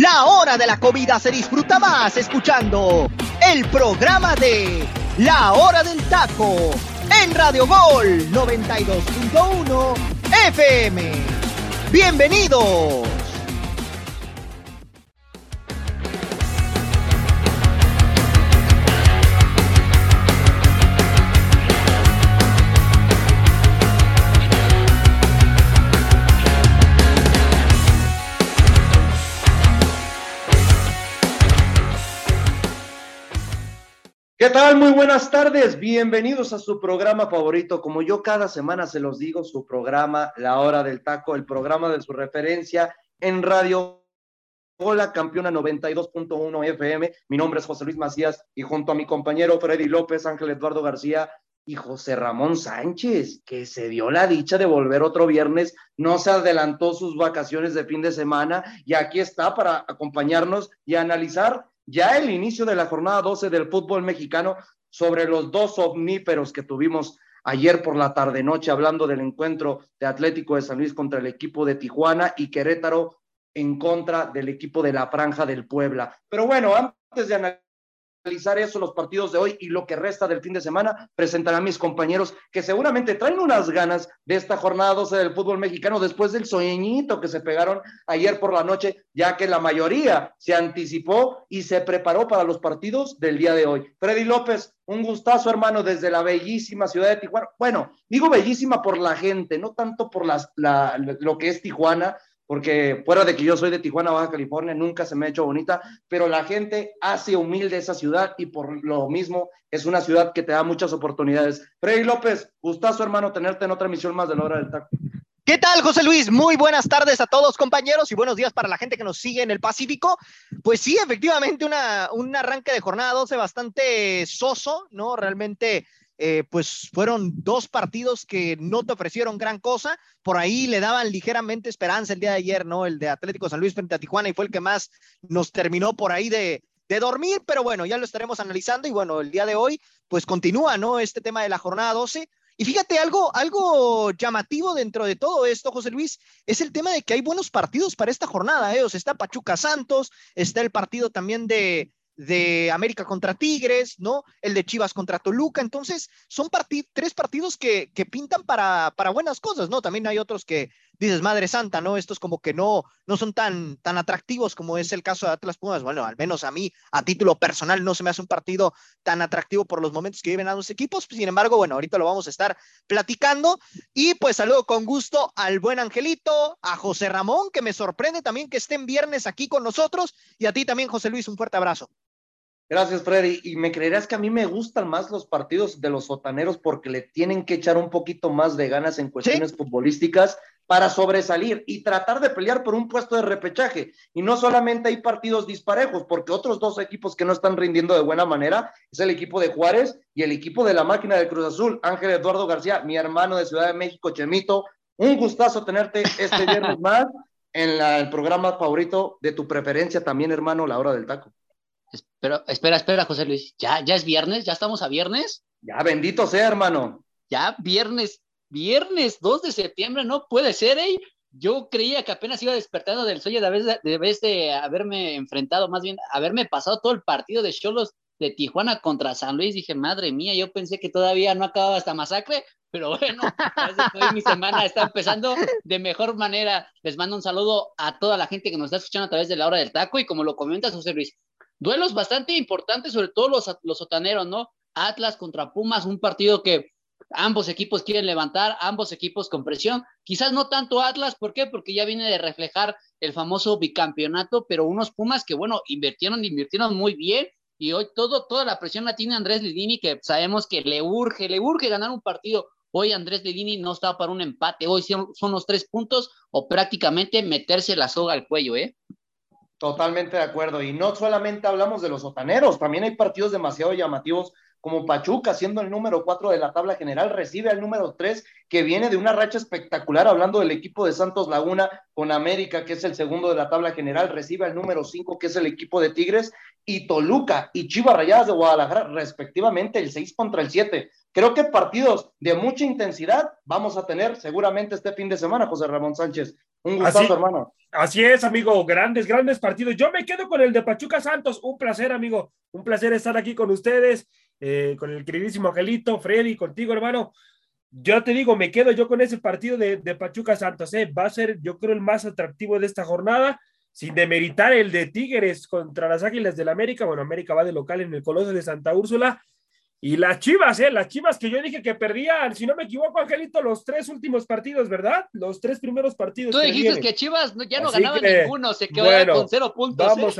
La hora de la comida se disfruta más escuchando el programa de La Hora del Taco en Radio Gol 92.1 FM. ¡Bienvenidos! ¿Qué tal? Muy buenas tardes, bienvenidos a su programa favorito, como yo cada semana se los digo, su programa La Hora del Taco, el programa de su referencia en Radio Hola Campeona 92.1 FM. Mi nombre es José Luis Macías y junto a mi compañero Freddy López, Ángel Eduardo García y José Ramón Sánchez, que se dio la dicha de volver otro viernes, no se adelantó sus vacaciones de fin de semana y aquí está para acompañarnos y analizar ya el inicio de la jornada 12 del fútbol mexicano, sobre los dos omníferos que tuvimos ayer por la tarde-noche, hablando del encuentro de Atlético de San Luis contra el equipo de Tijuana y Querétaro en contra del equipo de la Franja del Puebla. Pero bueno, antes de analizar eso, los partidos de hoy y lo que resta del fin de semana, presentarán mis compañeros que seguramente traen unas ganas de esta jornada 12 del fútbol mexicano después del sueñito que se pegaron ayer por la noche, ya que la mayoría se anticipó y se preparó para los partidos del día de hoy. Freddy López, un gustazo, hermano, desde la bellísima ciudad de Tijuana. Bueno, digo bellísima por la gente, no tanto por lo que es Tijuana, porque fuera de que yo soy de Tijuana, Baja California, nunca se me ha hecho bonita, pero la gente hace humilde esa ciudad y por lo mismo es una ciudad que te da muchas oportunidades. Freddy López, gustazo, hermano, tenerte en otra emisión más de La Hora del Taco. ¿Qué tal, José Luis? Muy buenas tardes a todos, compañeros, y buenos días para la gente que nos sigue en el Pacífico. Pues sí, efectivamente, un arranque de jornada 12 bastante soso, ¿no? Realmente, pues fueron dos partidos que no te ofrecieron gran cosa. Por ahí le daban ligeramente esperanza el día de ayer, ¿no? El de Atlético de San Luis frente a Tijuana, y fue el que más nos terminó por ahí de dormir, pero bueno, ya lo estaremos analizando. Y bueno, el día de hoy, pues continúa, ¿no? Este tema de la jornada 12. Y fíjate, algo llamativo dentro de todo esto, José Luis, es el tema de que hay buenos partidos para esta jornada, ¿eh? O sea, está Pachuca Santos, está el partido también de América contra Tigres, ¿no? El de Chivas contra Toluca. Entonces, son tres partidos que pintan para buenas cosas, ¿no? También hay otros que dices, madre santa, ¿no? Estos como que no son tan atractivos como es el caso de Atlas Pumas. Bueno, al menos a mí, a título personal, no se me hace un partido tan atractivo por los momentos que viven ambos equipos. Sin embargo, bueno, ahorita lo vamos a estar platicando. Y pues saludo con gusto al buen Angelito, a José Ramón, que me sorprende también que estén viernes aquí con nosotros. Y a ti también, José Luis, un fuerte abrazo. Gracias, Freddy. Y me creerás que a mí me gustan más los partidos de los sotaneros porque le tienen que echar un poquito más de ganas en cuestiones futbolísticas para sobresalir y tratar de pelear por un puesto de repechaje. Y no solamente hay partidos disparejos, porque otros dos equipos que no están rindiendo de buena manera es el equipo de Juárez y el equipo de la máquina del Cruz Azul. Ángel Eduardo García, mi hermano de Ciudad de México, Chemito, un gustazo tenerte este viernes más en el programa favorito de tu preferencia también, hermano, La Hora del Taco. Pero, espera, José Luis, ¿ya es viernes? ¿Ya estamos a viernes? Ya, bendito sea, hermano. Ya, viernes 2 de septiembre, no puede ser, ¿eh? Yo creía que apenas iba despertando del sueño de vez de haberme enfrentado, más bien, haberme pasado todo el partido de Xolos de Tijuana contra San Luis. Dije, madre mía, yo pensé que todavía no acababa esta masacre, pero bueno, hoy mi semana está empezando de mejor manera. Les mando un saludo a toda la gente que nos está escuchando a través de La Hora del Taco, y como lo comenta José Luis, duelos bastante importantes, sobre todo los sotaneros, ¿no? Atlas contra Pumas, un partido que ambos equipos quieren levantar, ambos equipos con presión. Quizás no tanto Atlas, ¿por qué? Porque ya viene de reflejar el famoso bicampeonato, pero unos Pumas que, bueno, invirtieron muy bien, y hoy toda la presión la tiene Andrés Lillini, que sabemos que le urge ganar un partido. Hoy Andrés Lillini no está para un empate, hoy son los 3 puntos, o prácticamente meterse la soga al cuello, ¿eh? Totalmente de acuerdo, y no solamente hablamos de los sotaneros, también hay partidos demasiado llamativos como Pachuca, siendo el número 4 de la tabla general, recibe al número 3, que viene de una racha espectacular, hablando del equipo de Santos Laguna, con América, que es el segundo de la tabla general, recibe al número 5, que es el equipo de Tigres, y Toluca y Chivas Rayadas de Guadalajara, respectivamente, el 6 contra el 7. Creo que partidos de mucha intensidad vamos a tener seguramente este fin de semana, José Ramón Sánchez. Un gustazo, hermano. Así es, amigo. Grandes, grandes partidos. Yo me quedo con el de Pachuca Santos. Un placer, amigo. Un placer estar aquí con ustedes, con el queridísimo Angelito, Freddy, contigo, hermano. Yo te digo, me quedo yo con ese partido de Pachuca Santos. Va a ser, yo creo, el más atractivo de esta jornada, sin demeritar el de Tigres contra las Águilas del América. Bueno, América va de local en el Coloso de Santa Úrsula. Y las Chivas que yo dije que perdían, si no me equivoco, Angelito, los tres últimos partidos, ¿verdad? Los tres primeros partidos. Tú dijiste que Chivas ya no ganaba ninguno, se quedó con 0 puntos. Vamos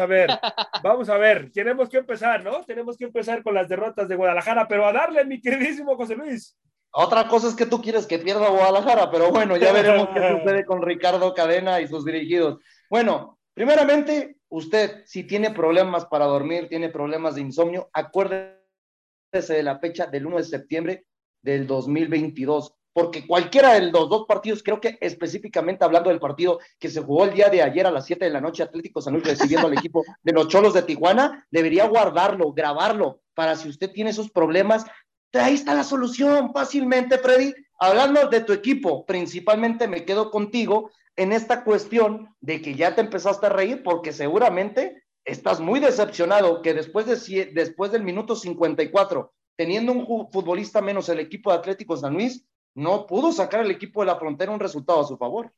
a ver, tenemos que empezar, ¿no? Tenemos que empezar con las derrotas de Guadalajara, pero a darle, mi queridísimo José Luis. Otra cosa es que tú quieres que pierda Guadalajara, pero bueno, ya veremos qué sucede con Ricardo Cadena y sus dirigidos. Bueno, primeramente, usted, si tiene problemas para dormir, tiene problemas de insomnio, acuérdese de la fecha del 1 de septiembre del 2022, porque cualquiera de los dos partidos, creo que específicamente hablando del partido que se jugó el día de ayer a las 7 de la noche, Atlético de San Luis recibiendo al equipo de los Cholos de Tijuana, debería guardarlo, grabarlo, para si usted tiene esos problemas, ahí está la solución fácilmente, Freddy. Hablando de tu equipo, principalmente me quedo contigo en esta cuestión de que ya te empezaste a reír, porque seguramente estás muy decepcionado que después del minuto 54, teniendo un futbolista menos el equipo de Atlético San Luis, no pudo sacar al equipo de la frontera un resultado a su favor.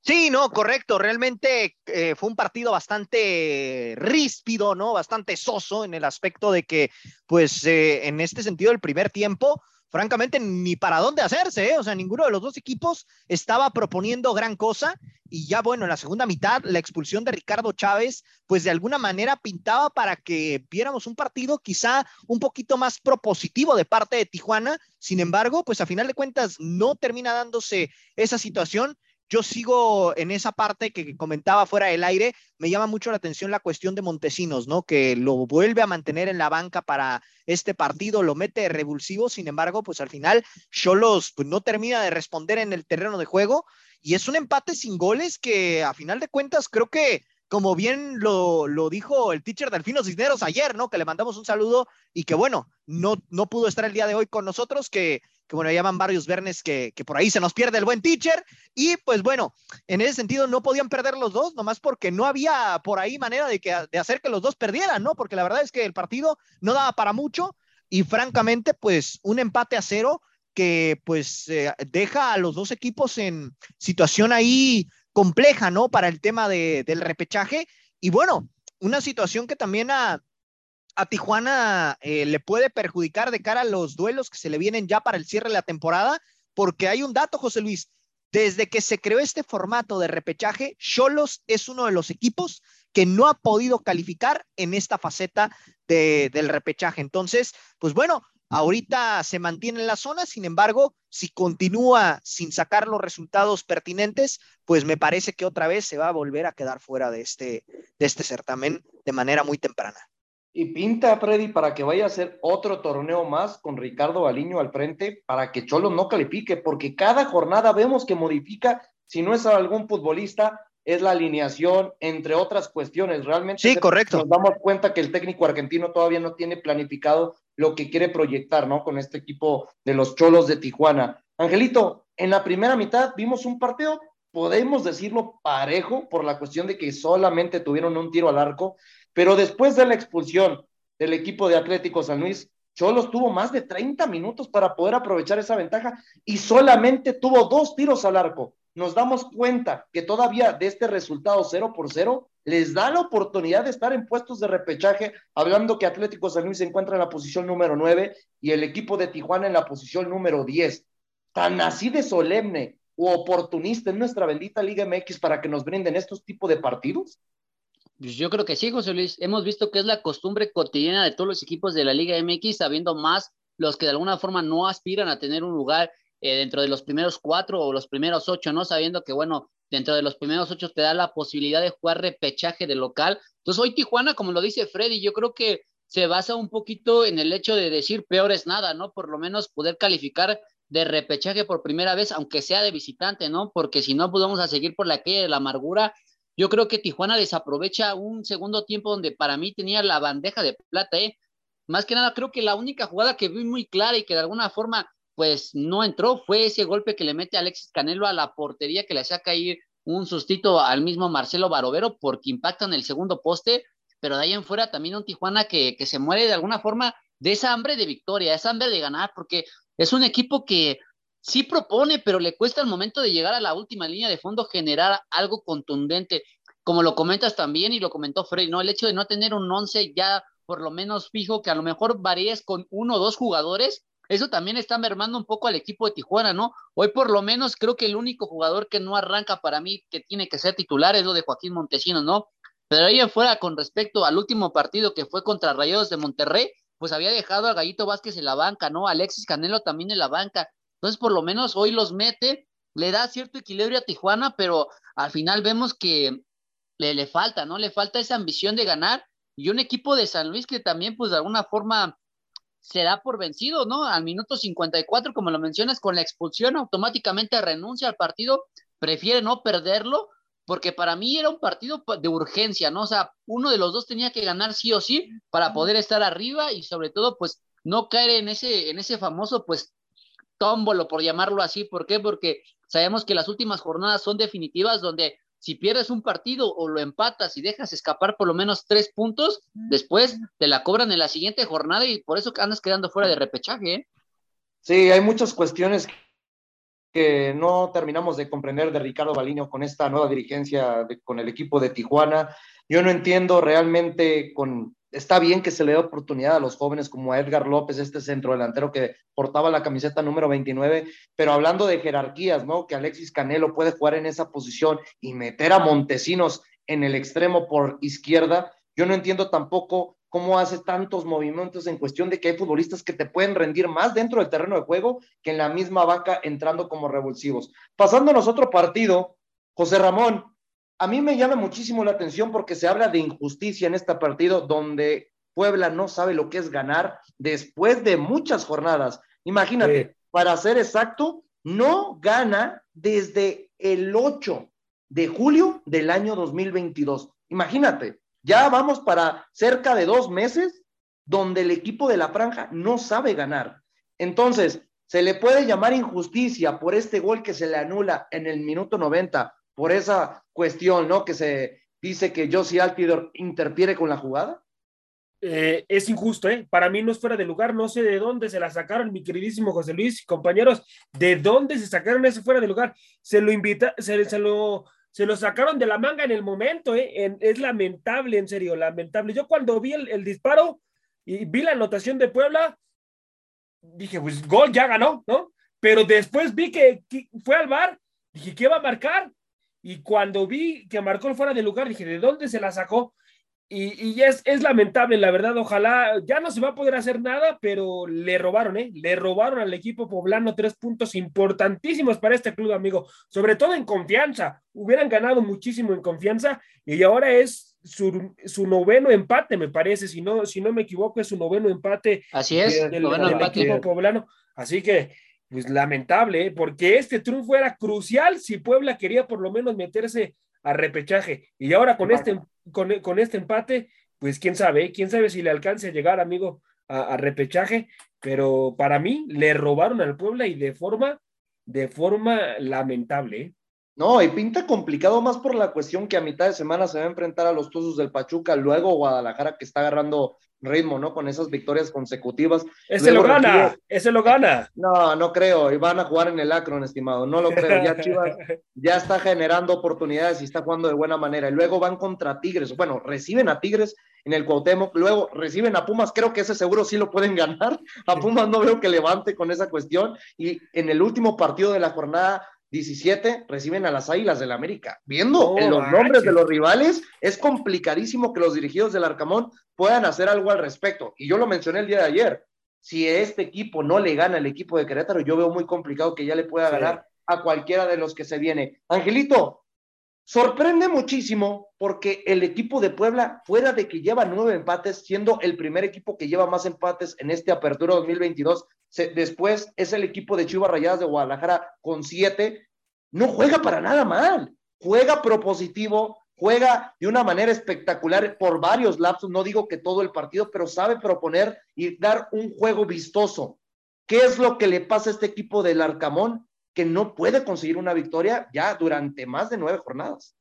Sí, no, correcto. Realmente fue un partido bastante ríspido, ¿no? Bastante soso en el aspecto de que, pues, en este sentido, el primer tiempo, francamente, ni para dónde hacerse, ¿eh? O sea, ninguno de los dos equipos estaba proponiendo gran cosa, y ya bueno, en la segunda mitad, la expulsión de Ricardo Chávez, pues de alguna manera pintaba para que viéramos un partido quizá un poquito más propositivo de parte de Tijuana. Sin embargo, pues a final de cuentas no termina dándose esa situación. Yo sigo en esa parte que comentaba fuera del aire, me llama mucho la atención la cuestión de Montesinos, ¿no? Que lo vuelve a mantener en la banca para este partido, lo mete de revulsivo, sin embargo, pues al final Xolos pues, no termina de responder en el terreno de juego, y es un empate sin goles que a final de cuentas creo que, como bien lo dijo el teacher Delfino Cisneros ayer, ¿no? Que le mandamos un saludo y que bueno, no pudo estar el día de hoy con nosotros, que bueno, ya van varios viernes que por ahí se nos pierde el buen teacher, y pues bueno, en ese sentido no podían perder los dos, nomás porque no había por ahí manera de hacer que los dos perdieran, ¿no? Porque la verdad es que el partido no daba para mucho, y francamente, pues, un empate a 0 que, pues, deja a los dos equipos en situación ahí compleja, ¿no? Para el tema del repechaje, y bueno, una situación que también a Tijuana le puede perjudicar de cara a los duelos que se le vienen ya para el cierre de la temporada, porque hay un dato, José Luis, desde que se creó este formato de repechaje, Xolos es uno de los equipos que no ha podido calificar en esta faceta del repechaje. Entonces, pues bueno, ahorita se mantiene en la zona, sin embargo, si continúa sin sacar los resultados pertinentes, pues me parece que otra vez se va a volver a quedar fuera de este certamen de manera muy temprana. Y pinta, Freddy, para que vaya a hacer otro torneo más con Ricardo Baliño al frente para que Xolos no califique, porque cada jornada vemos que modifica, si no es a algún futbolista, es la alineación, entre otras cuestiones. Realmente sí, correcto. Nos damos cuenta que el técnico argentino todavía no tiene planificado lo que quiere proyectar, ¿no? Con este equipo de los Xolos de Tijuana. Angelito, en la primera mitad vimos un partido, podemos decirlo parejo, por la cuestión de que solamente tuvieron un tiro al arco, pero después de la expulsión del equipo de Atlético San Luis, Xolos tuvo más de 30 minutos para poder aprovechar esa ventaja y solamente tuvo 2 tiros al arco. Nos damos cuenta que todavía de este resultado 0-0 les da la oportunidad de estar en puestos de repechaje, hablando que Atlético San Luis se encuentra en la posición número 9 y el equipo de Tijuana en la posición número 10. Tan así de solemne u oportunista en nuestra bendita Liga MX para que nos brinden estos tipos de partidos. Yo creo que sí, José Luis. Hemos visto que es la costumbre cotidiana de todos los equipos de la Liga MX, sabiendo más los que de alguna forma no aspiran a tener un lugar dentro de los primeros 4 o los primeros 8, ¿no? Sabiendo que, bueno, dentro de los primeros 8 te da la posibilidad de jugar repechaje de local. Entonces, hoy Tijuana, como lo dice Freddy, yo creo que se basa un poquito en el hecho de decir peor es nada, ¿no? Por lo menos poder calificar de repechaje por primera vez, aunque sea de visitante, ¿no? Porque si no, pues vamos a seguir por la calle de la amargura. Yo creo que Tijuana desaprovecha un segundo tiempo donde para mí tenía la bandeja de plata, ¿eh? Más que nada, creo que la única jugada que vi muy clara y que de alguna forma, pues, no entró, fue ese golpe que le mete Alexis Canelo a la portería, que le hacía caer un sustito al mismo Marcelo Barovero, porque impacta en el segundo poste. Pero de ahí en fuera también un Tijuana que se muere de alguna forma de esa hambre de victoria, esa hambre de ganar, porque es un equipo que sí propone, pero le cuesta al momento de llegar a la última línea de fondo generar algo contundente, como lo comentas también y lo comentó Freddy, ¿no? El hecho de no tener un once ya por lo menos fijo, que a lo mejor varíes con uno o dos jugadores, eso también está mermando un poco al equipo de Tijuana, ¿no? Hoy por lo menos creo que el único jugador que no arranca para mí que tiene que ser titular es lo de Joaquín Montesinos, ¿no? Pero ahí afuera, con respecto al último partido que fue contra Rayados de Monterrey, pues había dejado a Gallito Vázquez en la banca, ¿no? Alexis Canelo también en la banca. Entonces, por lo menos hoy los mete, le da cierto equilibrio a Tijuana, pero al final vemos que le falta, ¿no? Le falta esa ambición de ganar. Y un equipo de San Luis que también, pues de alguna forma, se da por vencido, ¿no? Al minuto 54, como lo mencionas, con la expulsión, automáticamente renuncia al partido, prefiere no perderlo, porque para mí era un partido de urgencia, ¿no? O sea, uno de los dos tenía que ganar sí o sí para poder estar arriba y sobre todo, pues, no caer en ese famoso, pues, tómbolo, por llamarlo así. ¿Por qué? Porque sabemos que las últimas jornadas son definitivas, donde si pierdes un partido o lo empatas y dejas escapar por lo menos 3 puntos, después te la cobran en la siguiente jornada y por eso andas quedando fuera de repechaje, ¿eh? Sí, hay muchas cuestiones que no terminamos de comprender de Ricardo Balinio con esta nueva dirigencia con el equipo de Tijuana. Yo no entiendo realmente Está bien que se le dé oportunidad a los jóvenes como a Edgar López, este centrodelantero que portaba la camiseta número 29, pero hablando de jerarquías, ¿no? Que Alexis Canelo puede jugar en esa posición y meter a Montesinos en el extremo por izquierda. Yo no entiendo tampoco cómo hace tantos movimientos en cuestión de que hay futbolistas que te pueden rendir más dentro del terreno de juego que en la misma banca entrando como revulsivos. Pasándonos otro partido, José Ramón, a mí me llama muchísimo la atención porque se habla de injusticia en este partido donde Puebla no sabe lo que es ganar después de muchas jornadas. Imagínate, para ser exacto, no gana desde el 8 de julio del año 2022. Imagínate. Ya vamos para cerca de 2 meses donde el equipo de la franja no sabe ganar. Entonces, se le puede llamar injusticia por este gol que se le anula en el minuto 90, por esa cuestión, ¿no? Que se dice que Josie Altidor interfiere con la jugada. Es injusto, ¿eh? Para mí no es fuera de lugar, no sé de dónde se la sacaron, mi queridísimo José Luis, compañeros, ¿de dónde se sacaron eso fuera de lugar? Se lo sacaron de la manga en el momento, ¿eh? Es lamentable, en serio, lamentable. Yo cuando vi el disparo y vi la anotación de Puebla, dije, pues gol, ya ganó, ¿no? Pero después vi que fue al VAR, dije, ¿qué va a marcar? Y cuando vi que marcó el fuera de lugar, dije, ¿de dónde se la sacó? Y es lamentable, la verdad, ojalá, ya no se va a poder hacer nada, pero le robaron, le robaron al equipo poblano 3 puntos importantísimos para este club, amigo, sobre todo en confianza, hubieran ganado muchísimo en confianza, y ahora es su 9º empate, me parece, si no me equivoco, es su 9º empate. Así es, del equipo poblano, así que, pues lamentable, ¿eh? Porque este triunfo era crucial si Puebla quería por lo menos meterse a repechaje, y ahora con este empate, pues quién sabe si le alcance a llegar, amigo, a repechaje, pero para mí le robaron al Puebla y de forma lamentable, ¿eh? No, y pinta complicado más por la cuestión que a mitad de semana se va a enfrentar a los Tuzos del Pachuca, luego Guadalajara que está agarrando ritmo, ¿no? Con esas victorias consecutivas. Ese lo gana. No creo, y van a jugar en el Akron, estimado, no lo creo. Ya Chivas ya está generando oportunidades y está jugando de buena manera. Y luego van contra Tigres, bueno, reciben a Tigres en el Cuauhtémoc, luego reciben a Pumas, creo que ese seguro sí lo pueden ganar. A Pumas no veo que levante con esa cuestión. Y en el último partido de la jornada 17 reciben a las Águilas del América. Viendo los nombres de los rivales, es complicadísimo que los dirigidos del Larcamón puedan hacer algo al respecto. Y yo lo mencioné el día de ayer. Si este equipo no le gana al equipo de Querétaro, yo veo muy complicado que ya le pueda ganar a cualquiera de los que se viene. Angelito, Sorprende muchísimo porque el equipo de Puebla, fuera de que lleva 9 empates, siendo el primer equipo que lleva más empates en esta apertura 2022, después es el equipo de Chivas Rayadas de Guadalajara con 7, no juega para nada mal, juega propositivo, juega de una manera espectacular por varios lapsos, no digo que todo el partido, pero sabe proponer y dar un juego vistoso. ¿Qué es lo que le pasa a este equipo del Larcamón, que no puede conseguir una victoria ya durante más de 9 jornadas?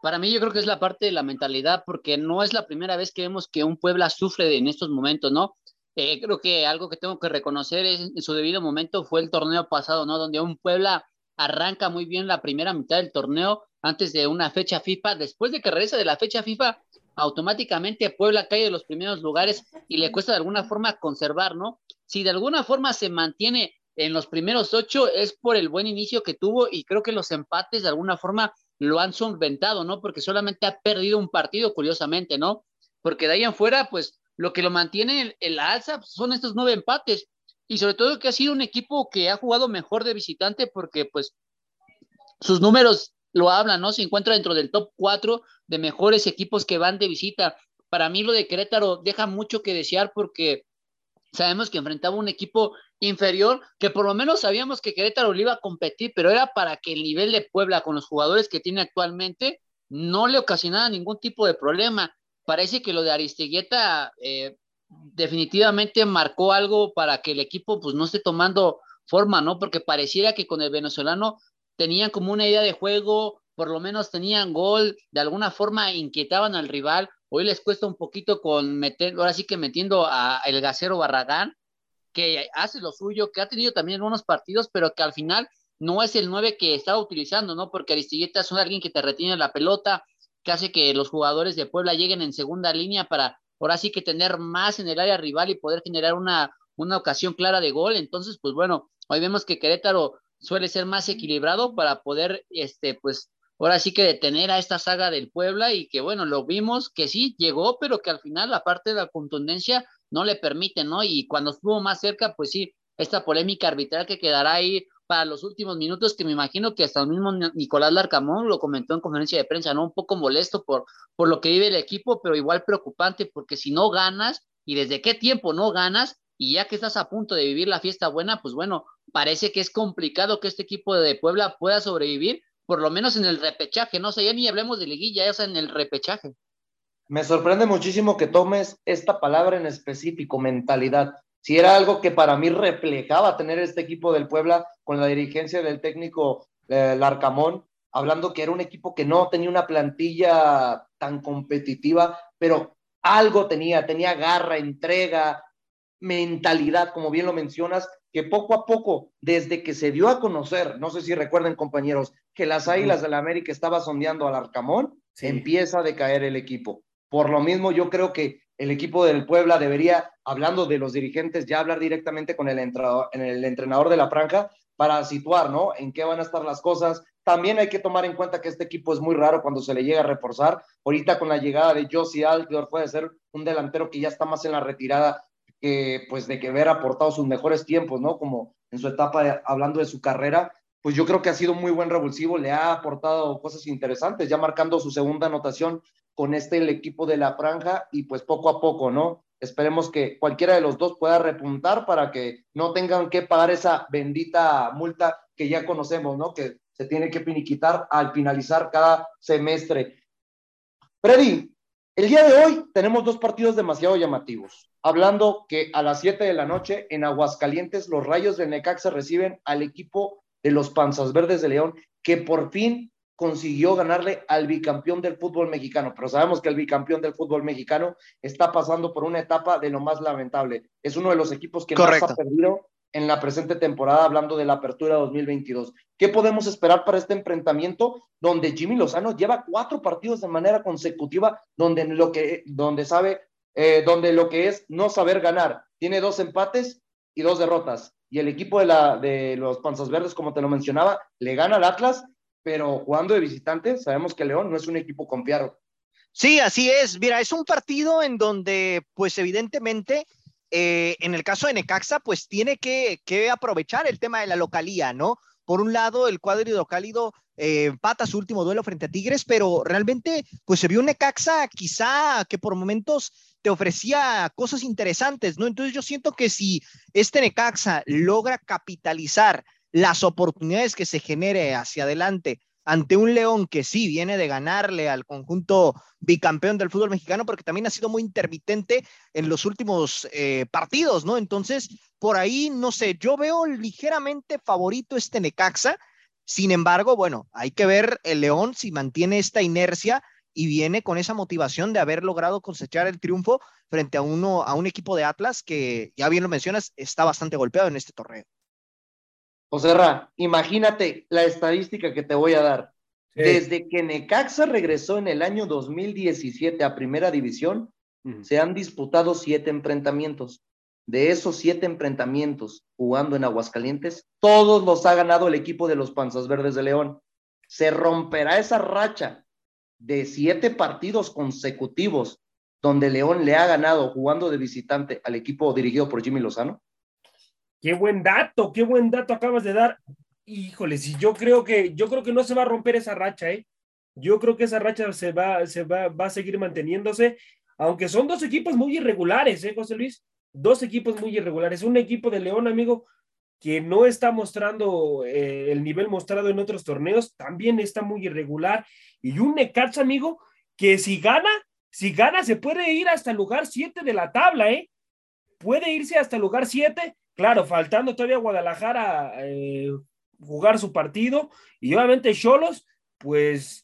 Para mí yo creo que es la parte de la mentalidad, porque no es la primera vez que vemos que un Puebla sufre en estos momentos, ¿no? Creo que algo que tengo que reconocer es, en su debido momento, fue el torneo pasado, ¿no? Donde un Puebla arranca muy bien la primera mitad del torneo antes de una fecha FIFA. Después de que regresa de la fecha FIFA, automáticamente Puebla cae de los primeros lugares y le cuesta de alguna forma conservar, ¿no? Si de alguna forma se mantiene en los primeros 8 es por el buen inicio que tuvo, y creo que los empates de alguna forma lo han solventado, ¿no? Porque solamente ha perdido un partido, curiosamente, ¿no? Porque de ahí en fuera, pues, lo que lo mantiene en la alza son estos 9 empates, y sobre todo que ha sido un equipo que ha jugado mejor de visitante, porque, pues, sus números lo hablan, ¿no? Se encuentra dentro del top 4 de mejores equipos que van de visita. Para mí lo de Querétaro deja mucho que desear, porque sabemos que enfrentaba un equipo inferior, que por lo menos sabíamos que Querétaro le iba a competir, pero era para que el nivel de Puebla, con los jugadores que tiene actualmente, no le ocasionara ningún tipo de problema. Parece que lo de Aristeguieta definitivamente marcó algo para que el equipo, pues, no esté tomando forma, ¿no? Porque pareciera que con el venezolano tenían como una idea de juego, por lo menos tenían gol, de alguna forma inquietaban al rival. Hoy les cuesta un poquito con metiendo a el Gacero Barragán, que hace lo suyo, que ha tenido también unos partidos, pero que al final no es el 9 que estaba utilizando, ¿no? Porque Aristeguieta es alguien que te retiene la pelota, que hace que los jugadores de Puebla lleguen en segunda línea para ahora sí que tener más en el área rival y poder generar una ocasión clara de gol. Entonces, pues bueno, hoy vemos que Querétaro suele ser más equilibrado para poder, pues, ahora sí que detener a esta saga del Puebla, y que bueno, lo vimos que sí llegó, pero que al final la parte de la contundencia no le permite, ¿no? Y cuando estuvo más cerca, pues sí, esta polémica arbitral que quedará ahí para los últimos minutos, que me imagino que hasta el mismo Nicolás Larcamón lo comentó en conferencia de prensa, ¿no? Un poco molesto por lo que vive el equipo, pero igual preocupante, porque si no ganas, y desde qué tiempo no ganas, y ya que estás a punto de vivir la fiesta buena, pues bueno, parece que es complicado que este equipo de Puebla pueda sobrevivir, por lo menos en el repechaje, no sé, ya ni hablemos de liguilla, ya sea en el repechaje. Me sorprende muchísimo que tomes esta palabra en específico, mentalidad. Si era algo que para mí reflejaba tener este equipo del Puebla con la dirigencia del técnico Larcamón, hablando que era un equipo que no tenía una plantilla tan competitiva, pero algo tenía garra, entrega, mentalidad, como bien lo mencionas, que poco a poco, desde que se dio a conocer, no sé si recuerden, compañeros, que las Águilas de la América estaba sondeando al Larcamón, sí, empieza a decaer el equipo. Por lo mismo, yo creo que el equipo del Puebla debería, hablando de los dirigentes, ya hablar directamente con el entrenador de la franja para situar, ¿no?, en qué van a estar las cosas. También hay que tomar en cuenta que este equipo es muy raro cuando se le llega a reforzar. Ahorita con la llegada de Josie Altidor puede ser un delantero que ya está más en la retirada, que pues de que haber aportado sus mejores tiempos, ¿no? Como en su etapa, hablando de su carrera, pues yo creo que ha sido muy buen revulsivo, le ha aportado cosas interesantes, ya marcando su segunda anotación con el equipo de la franja, y pues poco a poco, ¿no? Esperemos que cualquiera de los dos pueda repuntar para que no tengan que pagar esa bendita multa que ya conocemos, ¿no? Que se tiene que finiquitar al finalizar cada semestre. Freddy, el día de hoy tenemos 2 partidos demasiado llamativos, hablando que a las 7 de la noche en Aguascalientes los Rayos del Necaxa reciben al equipo de los Panzas Verdes de León, que por fin consiguió ganarle al bicampeón del fútbol mexicano, pero sabemos que el bicampeón del fútbol mexicano está pasando por una etapa de lo más lamentable, es uno de los equipos que más ha perdido en la presente temporada, hablando de la apertura 2022. ¿Qué podemos esperar para este enfrentamiento donde Jimmy Lozano lleva 4 partidos de manera consecutiva donde no saber ganar? Tiene 2 empates y 2 derrotas, y el equipo de los Panzas Verdes, como te lo mencionaba, le gana al Atlas, pero jugando de visitante sabemos que León no es un equipo confiable. Sí, así es. Mira, es un partido en donde, pues evidentemente, en el caso de Necaxa, pues tiene que aprovechar el tema de la localía, ¿no? Por un lado, el cuadro hidrocálido empata su último duelo frente a Tigres, pero realmente pues se vio un Necaxa quizá que por momentos te ofrecía cosas interesantes, ¿no? Entonces yo siento que si este Necaxa logra capitalizar las oportunidades que se genere hacia adelante ante un León que sí viene de ganarle al conjunto bicampeón del fútbol mexicano, porque también ha sido muy intermitente en los últimos partidos, ¿no? Entonces, por ahí, no sé, yo veo ligeramente favorito este Necaxa. Sin embargo, bueno, hay que ver el León si mantiene esta inercia y viene con esa motivación de haber logrado cosechar el triunfo frente a un equipo de Atlas que, ya bien lo mencionas, está bastante golpeado en este torneo. José Ra, imagínate la estadística que te voy a dar. Sí. Desde que Necaxa regresó en el año 2017 a Primera División, se han disputado 7 enfrentamientos. De esos 7 enfrentamientos jugando en Aguascalientes, todos los ha ganado el equipo de los Panzas Verdes de León. Se romperá esa racha de 7 partidos consecutivos donde León le ha ganado jugando de visitante al equipo dirigido por Jimmy Lozano. Qué buen dato acabas de dar. Híjole, si yo creo que no se va a romper esa racha, ¿eh? Yo creo que esa racha va a seguir manteniéndose, aunque son 2 equipos muy irregulares, ¿eh, José Luis? 2 equipos muy irregulares. Un equipo de León, amigo, que no está mostrando el nivel mostrado en otros torneos, también está muy irregular. Y un Necaxa, amigo, que si gana, se puede ir hasta el lugar 7 de la tabla, ¿eh? Puede irse hasta el lugar 7. Claro, faltando todavía a Guadalajara jugar su partido, y obviamente Xolos, pues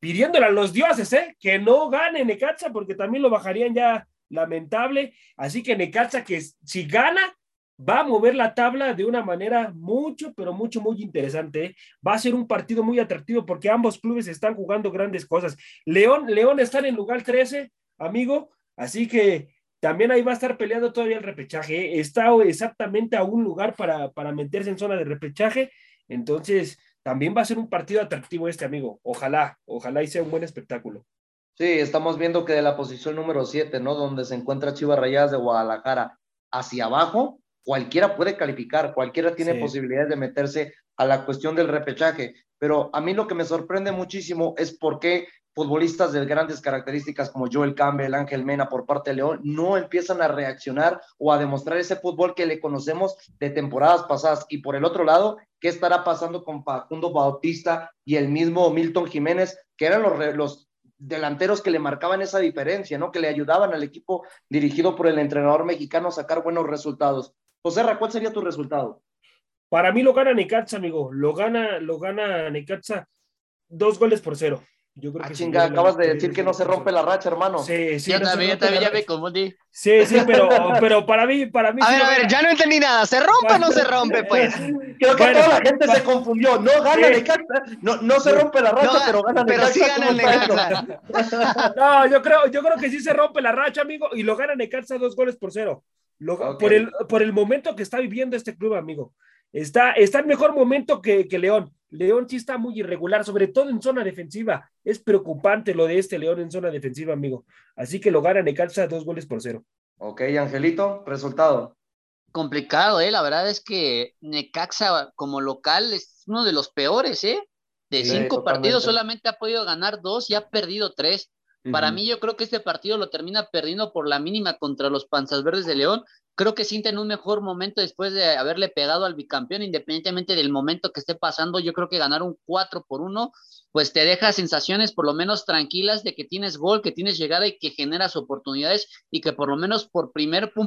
pidiéndole a los dioses, que no gane Necaxa, porque también lo bajarían ya, lamentable. Así que Necaxa, que si gana, va a mover la tabla de una manera muy interesante, ¿eh? Va a ser un partido muy atractivo porque ambos clubes están jugando grandes cosas. León está en el lugar 13, amigo, así que también ahí va a estar peleando todavía el repechaje, ¿eh? Está exactamente a un lugar para meterse en zona de repechaje. Entonces también va a ser un partido atractivo este, amigo. Ojalá y sea un buen espectáculo. Sí, estamos viendo que de la posición número 7, ¿no? Donde se encuentra Chivas Rayadas de Guadalajara hacia abajo, cualquiera puede calificar, cualquiera tiene posibilidades de meterse a la cuestión del repechaje. Pero a mí lo que me sorprende muchísimo es por qué futbolistas de grandes características como Joel Campbell, Ángel Mena por parte de León, no empiezan a reaccionar o a demostrar ese fútbol que le conocemos de temporadas pasadas. Y por el otro lado, ¿qué estará pasando con Facundo Bautista y el mismo Milton Jiménez, que eran los delanteros que le marcaban esa diferencia, ¿no? Que le ayudaban al equipo dirigido por el entrenador mexicano a sacar buenos resultados? José Ra, ¿cuál sería tu resultado? Para mí lo gana Necaxa, amigo. Lo gana Necaxa 2-0. Yo creo que chinga, acabas de decir que no se rompe la racha, hermano. Sí, yo también ya me confundí. Sí, pero para mí. A ver, ya no entendí nada. ¿Se rompe o no se rompe, pues? Creo que toda la gente se confundió. No gana Necaxa. No se rompe la racha, pero gana Necaxa. Pero sí gana Necaxa. No, yo creo que sí se rompe la racha, amigo, y lo gana Necaxa 2-0. Okay. Por el momento que está viviendo este club, amigo. Está en mejor momento que León. León sí está muy irregular, sobre todo en zona defensiva. Es preocupante lo de este León en zona defensiva, amigo. Así que lo gana Necaxa 2-0. Ok, Angelito, resultado. Complicado, la verdad es que Necaxa como local es uno de los peores, De 5 partidos solamente ha podido ganar 2 y ha perdido 3. Para mí yo creo que este partido lo termina perdiendo por la mínima contra los Panzas Verdes de León. Creo que sienten un mejor momento después de haberle pegado al bicampeón, independientemente del momento que esté pasando. Yo creo que ganar un 4-1, pues te deja sensaciones por lo menos tranquilas de que tienes gol, que tienes llegada y que generas oportunidades, y que por lo menos un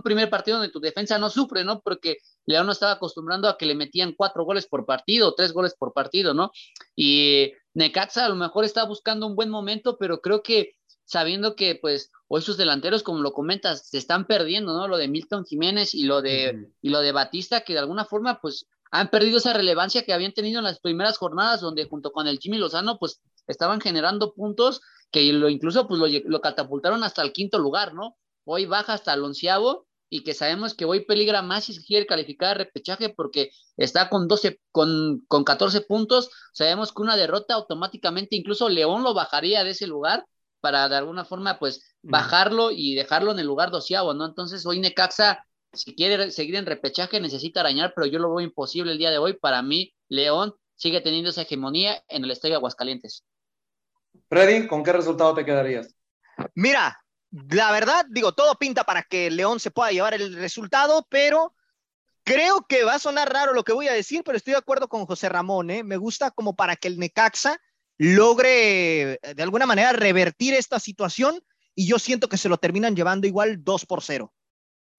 primer partido donde tu defensa no sufre, ¿no? Porque León no estaba acostumbrando a que le metían 4 goles por partido, 3 goles por partido, ¿no? Y Necaxa a lo mejor está buscando un buen momento, pero creo que sabiendo que pues hoy sus delanteros, como lo comentas, se están perdiendo, ¿no? Lo de Milton Jiménez y lo de Batista, que de alguna forma pues han perdido esa relevancia que habían tenido en las primeras jornadas, donde junto con el Jimmy Lozano pues estaban generando puntos que incluso lo catapultaron hasta el 5.º lugar, ¿no? Hoy baja hasta el 11.º, y que sabemos que hoy peligra más si quiere calificar de repechaje, porque está con 14 puntos. Sabemos que una derrota automáticamente, incluso León lo bajaría de ese lugar, para de alguna forma pues bajarlo y dejarlo en el lugar 12º, ¿no? Entonces hoy Necaxa, si quiere seguir en repechaje, necesita arañar, pero yo lo veo imposible el día de hoy. Para mí, León sigue teniendo esa hegemonía en el Estadio Aguascalientes. Freddy, ¿con qué resultado te quedarías? Mira, la verdad, digo, todo pinta para que León se pueda llevar el resultado, pero creo que va a sonar raro lo que voy a decir, pero estoy de acuerdo con José Ramón, ¿eh? Me gusta como para que el Necaxa logre de alguna manera revertir esta situación, y yo siento que se lo terminan llevando igual 2-0.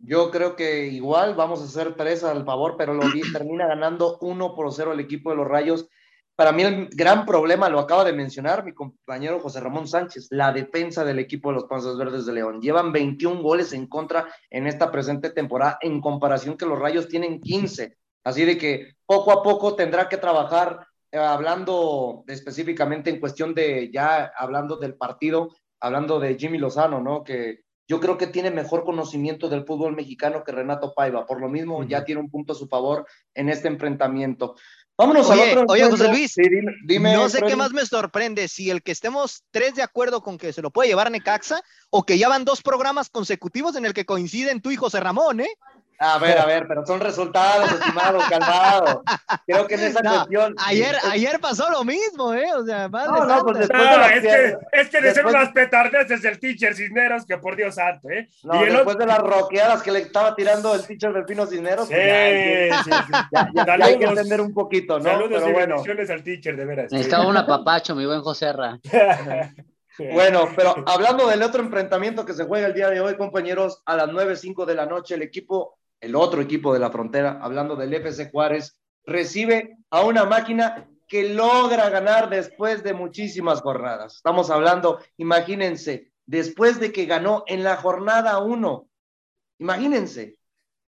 Yo creo que igual vamos a hacer 3 al favor, pero lo termina ganando 1-0 el equipo de los Rayos. Para mí el gran problema, lo acaba de mencionar mi compañero José Ramón Sánchez, la defensa del equipo de los Panzas Verdes de León. Llevan 21 goles en contra en esta presente temporada, en comparación que los Rayos tienen 15. Así de que poco a poco tendrá que trabajar, hablando específicamente en cuestión de, ya hablando del partido, hablando de Jimmy Lozano, ¿no? Que yo creo que tiene mejor conocimiento del fútbol mexicano que Renato Paiva. Por lo mismo, ya tiene un punto a su favor en este enfrentamiento. Vámonos al otro. Oye, José Luis, sí, dime, no sé qué más me sorprende, si el que estemos 3 de acuerdo con que se lo puede llevar Necaxa, o que ya van 2 programas consecutivos en el que coinciden tú y José Ramón, ¿eh? A ver, pero son resultados, estimado, calmado. Creo que en esa cuestión... Ayer pasó lo mismo, ¿eh? O sea, más es que de ser unas petardeces el teacher Cisneros, que por Dios santo, ¿eh? No, y después de las roqueadas que le estaba tirando el teacher Delfino Cisneros, sí, pues ya hay que entender un poquito, ¿no? Saludos, pero y bendiciones al teacher, de veras. Necesitaba un apapacho, mi buen José Ra. Bueno, pero hablando del otro enfrentamiento que se juega el día de hoy, compañeros, a las 9:05 de la noche, el otro equipo de la frontera, hablando del FC Juárez, recibe a una máquina que logra ganar después de muchísimas jornadas. Estamos hablando, imagínense, después de que ganó en la jornada 1, imagínense,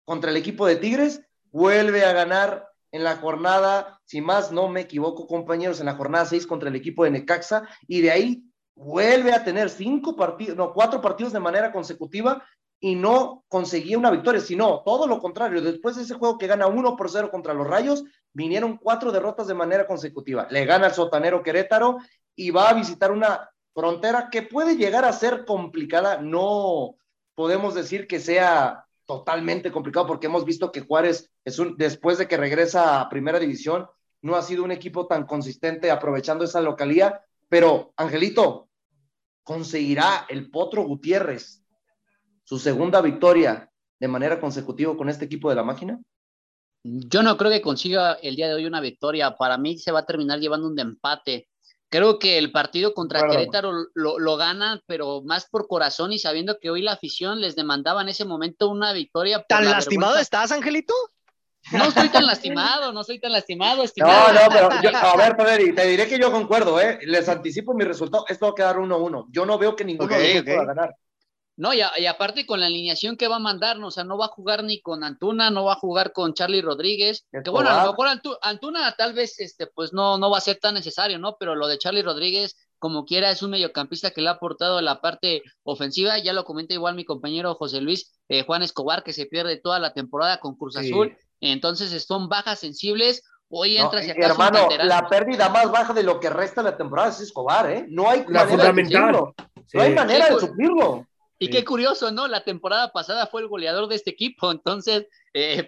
contra el equipo de Tigres, vuelve a ganar en la jornada, si más no me equivoco, compañeros, en la jornada 6 contra el equipo de Necaxa, y de ahí vuelve a tener 4 partidos de manera consecutiva, y no conseguía una victoria, sino todo lo contrario. Después de ese juego que gana 1-0 contra los Rayos, vinieron 4 derrotas de manera consecutiva. Le gana al sotanero Querétaro y va a visitar una frontera que puede llegar a ser complicada. No podemos decir que sea totalmente complicado, porque hemos visto que Juárez, después de que regresa a Primera División, no ha sido un equipo tan consistente aprovechando esa localía. Pero, Angelito, ¿conseguirá el Potro Gutiérrez su segunda victoria de manera consecutiva con este equipo de la máquina? Yo no creo que consiga el día de hoy una victoria. Para mí se va a terminar llevando un empate. Creo que el partido contra Querétaro lo gana, pero más por corazón y sabiendo que hoy la afición les demandaba en ese momento una victoria. ¿Tan lastimado estás, Angelito? No estoy tan lastimado, estimado. No, pero a ver, Freddy, te diré que yo concuerdo, ¿eh? Les anticipo mi resultado. Esto va a quedar 1-1. Yo no veo que ninguno pueda ganar. No, y aparte con la alineación que va a mandar, o sea, no va a jugar ni con Antuna, no va a jugar con Charly Rodríguez, que bueno, a lo mejor Antuna tal vez, pues no va a ser tan necesario, ¿no? Pero lo de Charly Rodríguez, como quiera, es un mediocampista que le ha aportado la parte ofensiva, ya lo comenta igual mi compañero José Luis, Juan Escobar, que se pierde toda la temporada con Cruz Azul, entonces son bajas sensibles. Hoy entra hacia acá, hermano, la pérdida más baja de lo que resta de la temporada es Escobar, ¿eh? No hay manera de suplirlo, no hay manera de suplirlo. Y qué curioso, ¿no? La temporada pasada fue el goleador de este equipo, entonces,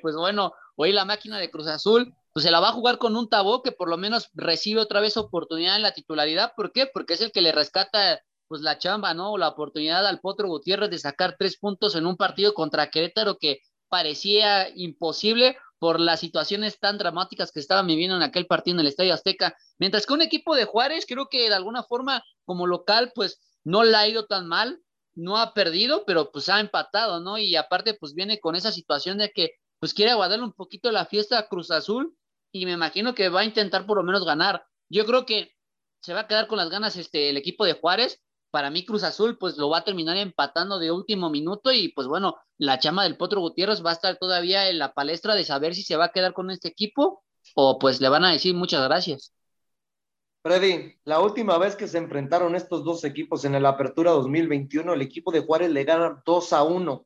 pues bueno, hoy la máquina de Cruz Azul, pues se la va a jugar con un Tabó que por lo menos recibe otra vez oportunidad en la titularidad. ¿Por qué? Porque es el que le rescata, pues, la chamba, ¿no? La oportunidad al Potro Gutiérrez de sacar 3 puntos en un partido contra Querétaro que parecía imposible por las situaciones tan dramáticas que estaban viviendo en aquel partido en el Estadio Azteca. Mientras que un equipo de Juárez, creo que de alguna forma, como local, pues no le ha ido tan mal. No ha perdido, pero pues ha empatado, ¿no? Y aparte, pues viene con esa situación de que pues quiere aguardarle un poquito la fiesta a Cruz Azul, y me imagino que va a intentar por lo menos ganar. Yo creo que se va a quedar con las ganas el equipo de Juárez. Para mí Cruz Azul pues lo va a terminar empatando de último minuto, y pues bueno, la chama del Potro Gutiérrez va a estar todavía en la palestra de saber si se va a quedar con este equipo o pues le van a decir muchas gracias. Freddy, la última vez que se enfrentaron estos dos equipos en la Apertura 2021, el equipo de Juárez le gana 2-1.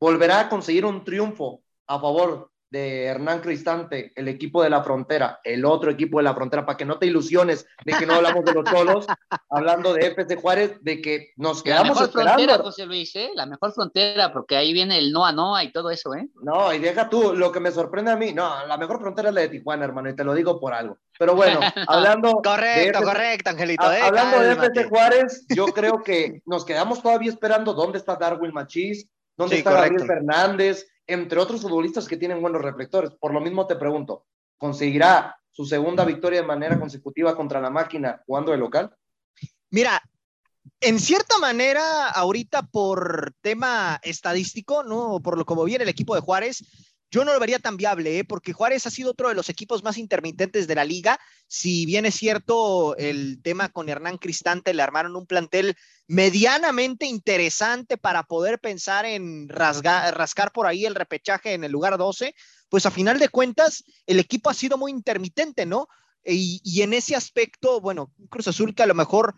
Volverá a conseguir un triunfo a favor de Hernán Cristante, el equipo de la frontera, el otro equipo de la frontera, para que no te ilusiones de que no hablamos de los Cholos, hablando de FC Juárez, de que nos quedamos la mejor esperando. Frontera, José Luis, la mejor frontera, porque ahí viene el Noa Noa y todo eso, No, y deja tú, lo que me sorprende a mí, no, la mejor frontera es la de Tijuana, hermano, y te lo digo por algo. Pero bueno, hablando... correcto, Angelito. Hablando de FC Juárez, yo creo que nos quedamos todavía esperando dónde está Darwin Machís, dónde está Gabriel Fernández, entre otros futbolistas que tienen buenos reflectores. Por lo mismo te pregunto, ¿conseguirá su segunda victoria de manera consecutiva contra la máquina jugando de local? Mira, en cierta manera, ahorita por tema estadístico, ¿no? Por lo como viene el equipo de Juárez, yo no lo vería tan viable, porque Juárez ha sido otro de los equipos más intermitentes de la liga. Si bien es cierto el tema con Hernán Cristante, le armaron un plantel medianamente interesante para poder pensar en rascar por ahí el repechaje en el lugar 12, pues a final de cuentas el equipo ha sido muy intermitente, ¿no? Y en ese aspecto, bueno, Cruz Azul, que a lo mejor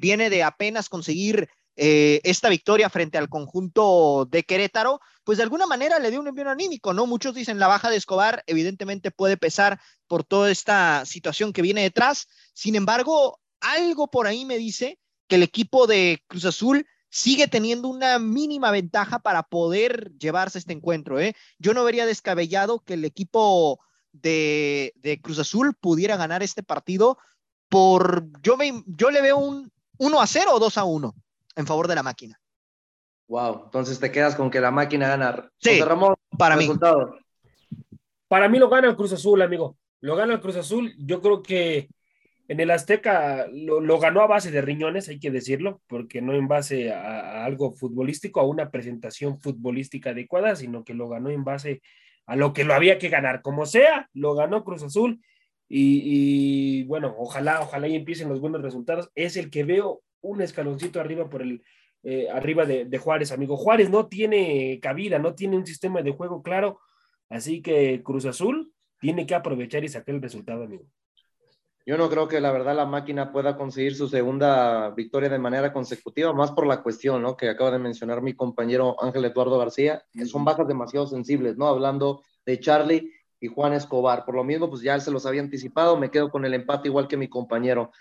viene de apenas conseguir esta victoria frente al conjunto de Querétaro, pues de alguna manera le dio un envío anímico, ¿no? Muchos dicen la baja de Escobar, evidentemente puede pesar por toda esta situación que viene detrás. Sin embargo, algo por ahí me dice que el equipo de Cruz Azul sigue teniendo una mínima ventaja para poder llevarse este encuentro, Yo no vería descabellado que el equipo de Cruz Azul pudiera ganar este partido por... Yo le veo un 1-0 o 2-1. En favor de la máquina. Wow, entonces te quedas con que la máquina gana. Sí, José Ramón, para resultado. Mí. Para mí lo gana el Cruz Azul, amigo. Lo gana el Cruz Azul. Yo creo que en el Azteca lo ganó a base de riñones, hay que decirlo, porque no en base a algo futbolístico, a una presentación futbolística adecuada, sino que lo ganó en base a lo que lo había que ganar. Como sea, lo ganó Cruz Azul. Y bueno, ojalá y empiecen los buenos resultados. Es el que veo un escaloncito arriba por el arriba de Juárez, amigo. Juárez no tiene cabida, no tiene un sistema de juego claro, así que Cruz Azul tiene que aprovechar y sacar el resultado, amigo. Yo no creo que la verdad la máquina pueda conseguir su segunda victoria de manera consecutiva, más por la cuestión, ¿no?, que acaba de mencionar mi compañero Ángel Eduardo García, que son bajas demasiado sensibles, ¿no? Hablando de Charlie y Juan Escobar, por lo mismo, pues ya él se los había anticipado, me quedo con el empate igual que mi compañero.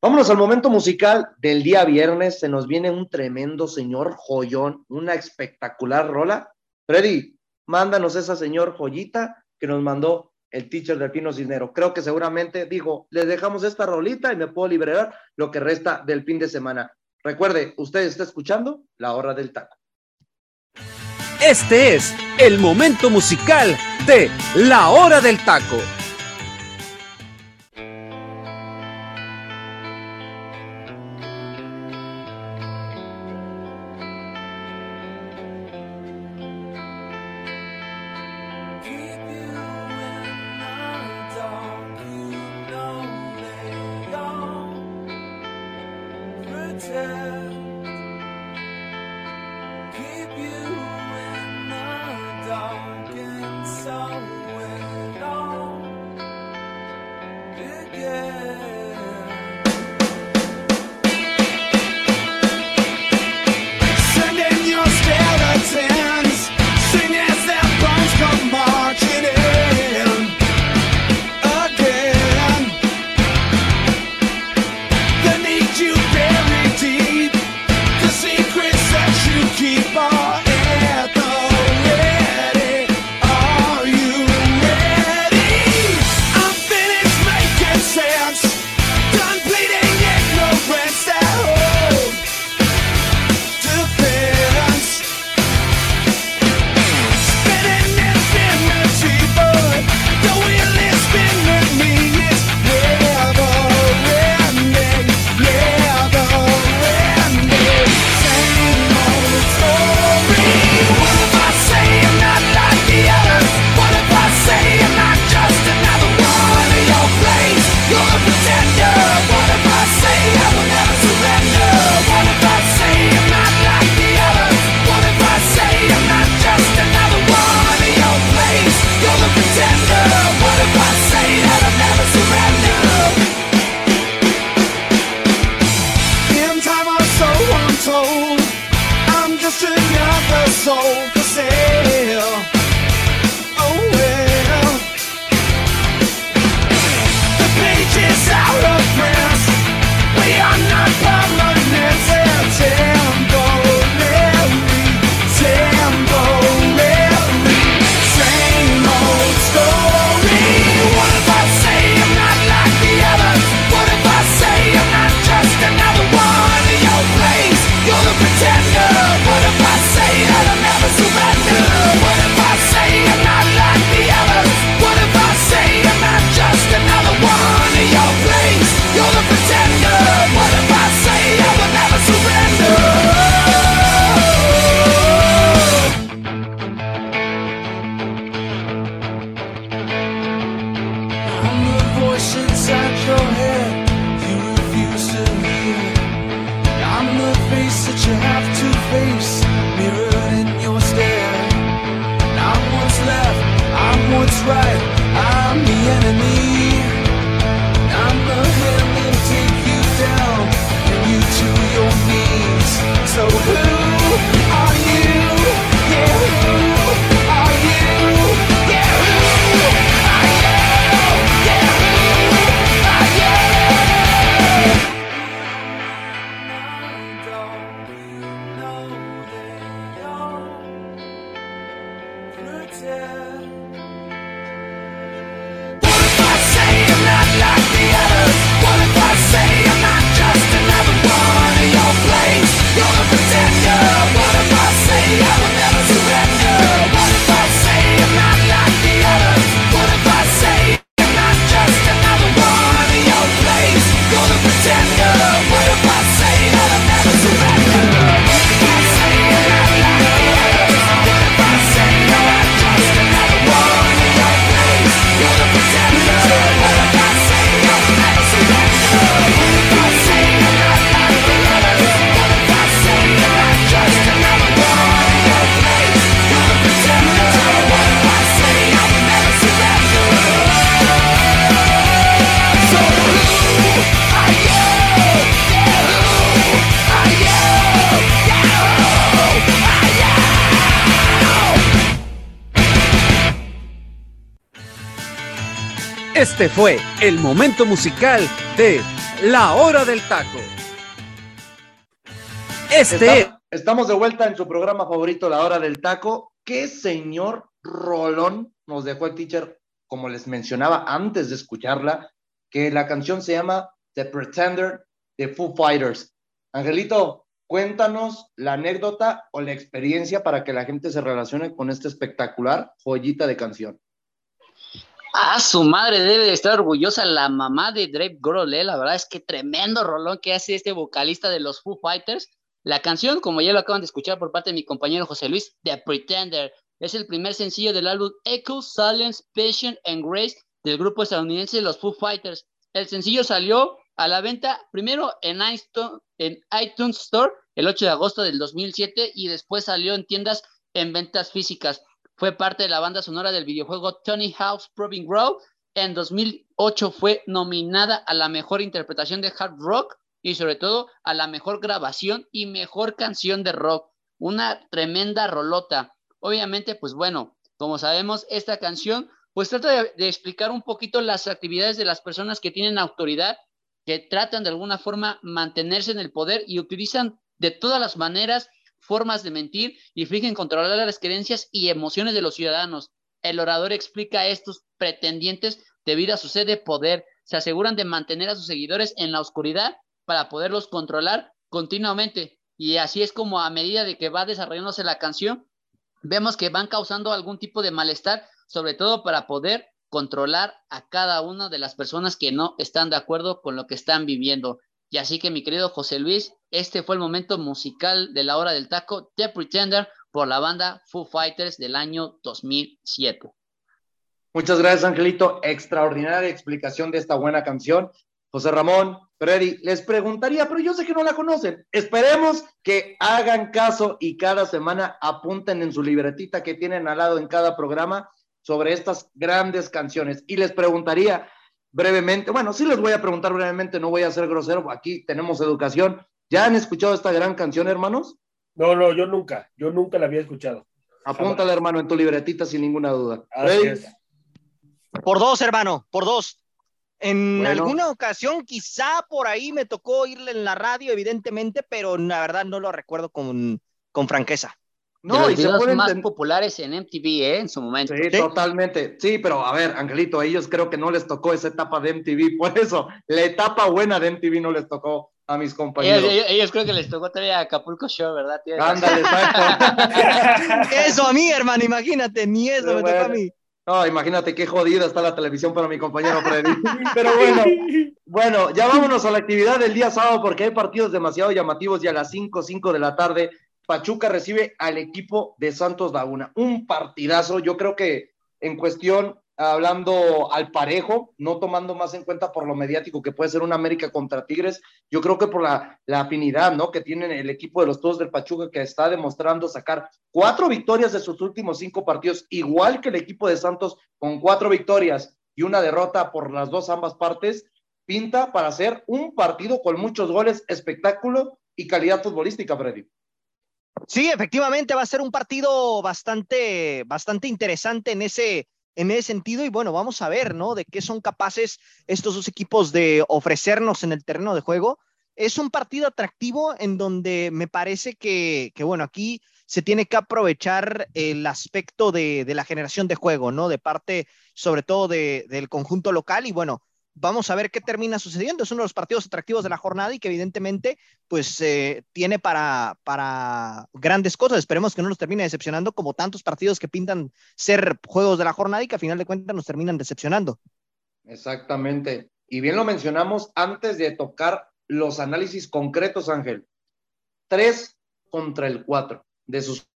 Vámonos al momento musical del día viernes. Se nos viene un tremendo señor joyón, una espectacular rola. Freddy, mándanos esa señor joyita que nos mandó el teacher Delfino Cisneros. Creo que seguramente dijo, les dejamos esta rolita y me puedo liberar lo que resta del fin de semana. Recuerde, usted está escuchando La Hora del Taco. Este es el momento musical de La Hora del Taco. Just another soul for sale. Oh well. Este fue el momento musical de La Hora del Taco. Estamos de vuelta en su programa favorito, La Hora del Taco. ¿Qué señor rolón nos dejó el teacher? Como les mencionaba antes de escucharla, que la canción se llama The Pretender de Foo Fighters. Angelito, cuéntanos la anécdota o la experiencia para que la gente se relacione con esta espectacular joyita de canción. Ah, su madre, debe de estar orgullosa la mamá de Dave Grohl, la verdad es que tremendo rolón que hace este vocalista de los Foo Fighters. La canción, como ya lo acaban de escuchar por parte de mi compañero José Luis, The Pretender, es el primer sencillo del álbum Echo, Silence, Passion and Grace del grupo estadounidense Los Foo Fighters. El sencillo salió a la venta primero en iTunes Store el 8 de agosto del 2007 y después salió en tiendas en ventas físicas. Fue parte de la banda sonora del videojuego Tony Hawk's Proving Ground. En 2008 fue nominada a la mejor interpretación de hard rock y sobre todo a la mejor grabación y mejor canción de rock. Una tremenda rolota. Obviamente, pues bueno, como sabemos, esta canción pues trata de explicar un poquito las actividades de las personas que tienen autoridad, que tratan de alguna forma mantenerse en el poder y utilizan de todas las maneras formas de mentir y fingen controlar las creencias y emociones de los ciudadanos. El orador explica a estos pretendientes debido a su sed de poder. Se aseguran de mantener a sus seguidores en la oscuridad para poderlos controlar continuamente. Y así es como a medida de que va desarrollándose la canción, vemos que van causando algún tipo de malestar, sobre todo para poder controlar a cada una de las personas que no están de acuerdo con lo que están viviendo. Y así que, mi querido José Luis, este fue el momento musical de La Hora del Taco, The Pretender, por la banda Foo Fighters del año 2007. Muchas gracias, Angelito. Extraordinaria explicación de esta buena canción. José Ramón, Freddy, les preguntaría, pero yo sé que no la conocen. Esperemos que hagan caso y cada semana apunten en su libretita que tienen al lado en cada programa sobre estas grandes canciones. Y les preguntaría brevemente, bueno, sí les voy a preguntar brevemente, no voy a ser grosero, aquí tenemos educación. ¿Ya han escuchado esta gran canción, hermanos? No, yo nunca la había escuchado. Apúntala, hermano, en tu libretita sin ninguna duda. Por dos, hermano, por dos. En alguna ocasión, quizá por ahí me tocó oírla en la radio, evidentemente, pero la verdad no lo recuerdo con franqueza. No, y se fueron más populares en MTV, en su momento. Sí, totalmente. Sí, pero a ver, Angelito, a ellos creo que no les tocó esa etapa de MTV, por eso la etapa buena de MTV no les tocó a mis compañeros. Ellos creo que les tocó todavía Acapulco Show, ¿verdad? Ándale, exacto. Eso a mí, hermano, imagínate, ni eso pero me tocó a mí. No, imagínate qué jodida está la televisión para mi compañero Freddy. Pero bueno, ya vámonos a la actividad del día sábado porque hay partidos demasiado llamativos y a las 5 de la tarde Pachuca recibe al equipo de Santos Laguna. Un partidazo, yo creo que en cuestión, hablando al parejo, no tomando más en cuenta por lo mediático que puede ser un América contra Tigres, yo creo que por la afinidad, ¿no?, que tienen el equipo de los Toros del Pachuca, que está demostrando sacar 4 victorias de sus últimos 5 partidos, igual que el equipo de Santos, con 4 victorias y una derrota por las dos ambas partes, pinta para hacer un partido con muchos goles, espectáculo y calidad futbolística, Freddy. Sí, efectivamente va a ser un partido bastante interesante en ese sentido y bueno, vamos a ver, ¿no?, de qué son capaces estos dos equipos de ofrecernos en el terreno de juego. Es un partido atractivo en donde me parece que bueno, aquí se tiene que aprovechar el aspecto de la generación de juego, ¿no?, de parte sobre todo del conjunto local y bueno, vamos a ver qué termina sucediendo. Es uno de los partidos atractivos de la jornada y que evidentemente pues tiene para grandes cosas. Esperemos que no nos termine decepcionando como tantos partidos que pintan ser juegos de la jornada y que a final de cuentas nos terminan decepcionando. Exactamente. Y bien lo mencionamos antes de tocar los análisis concretos, Ángel. 3 contra 4 de sus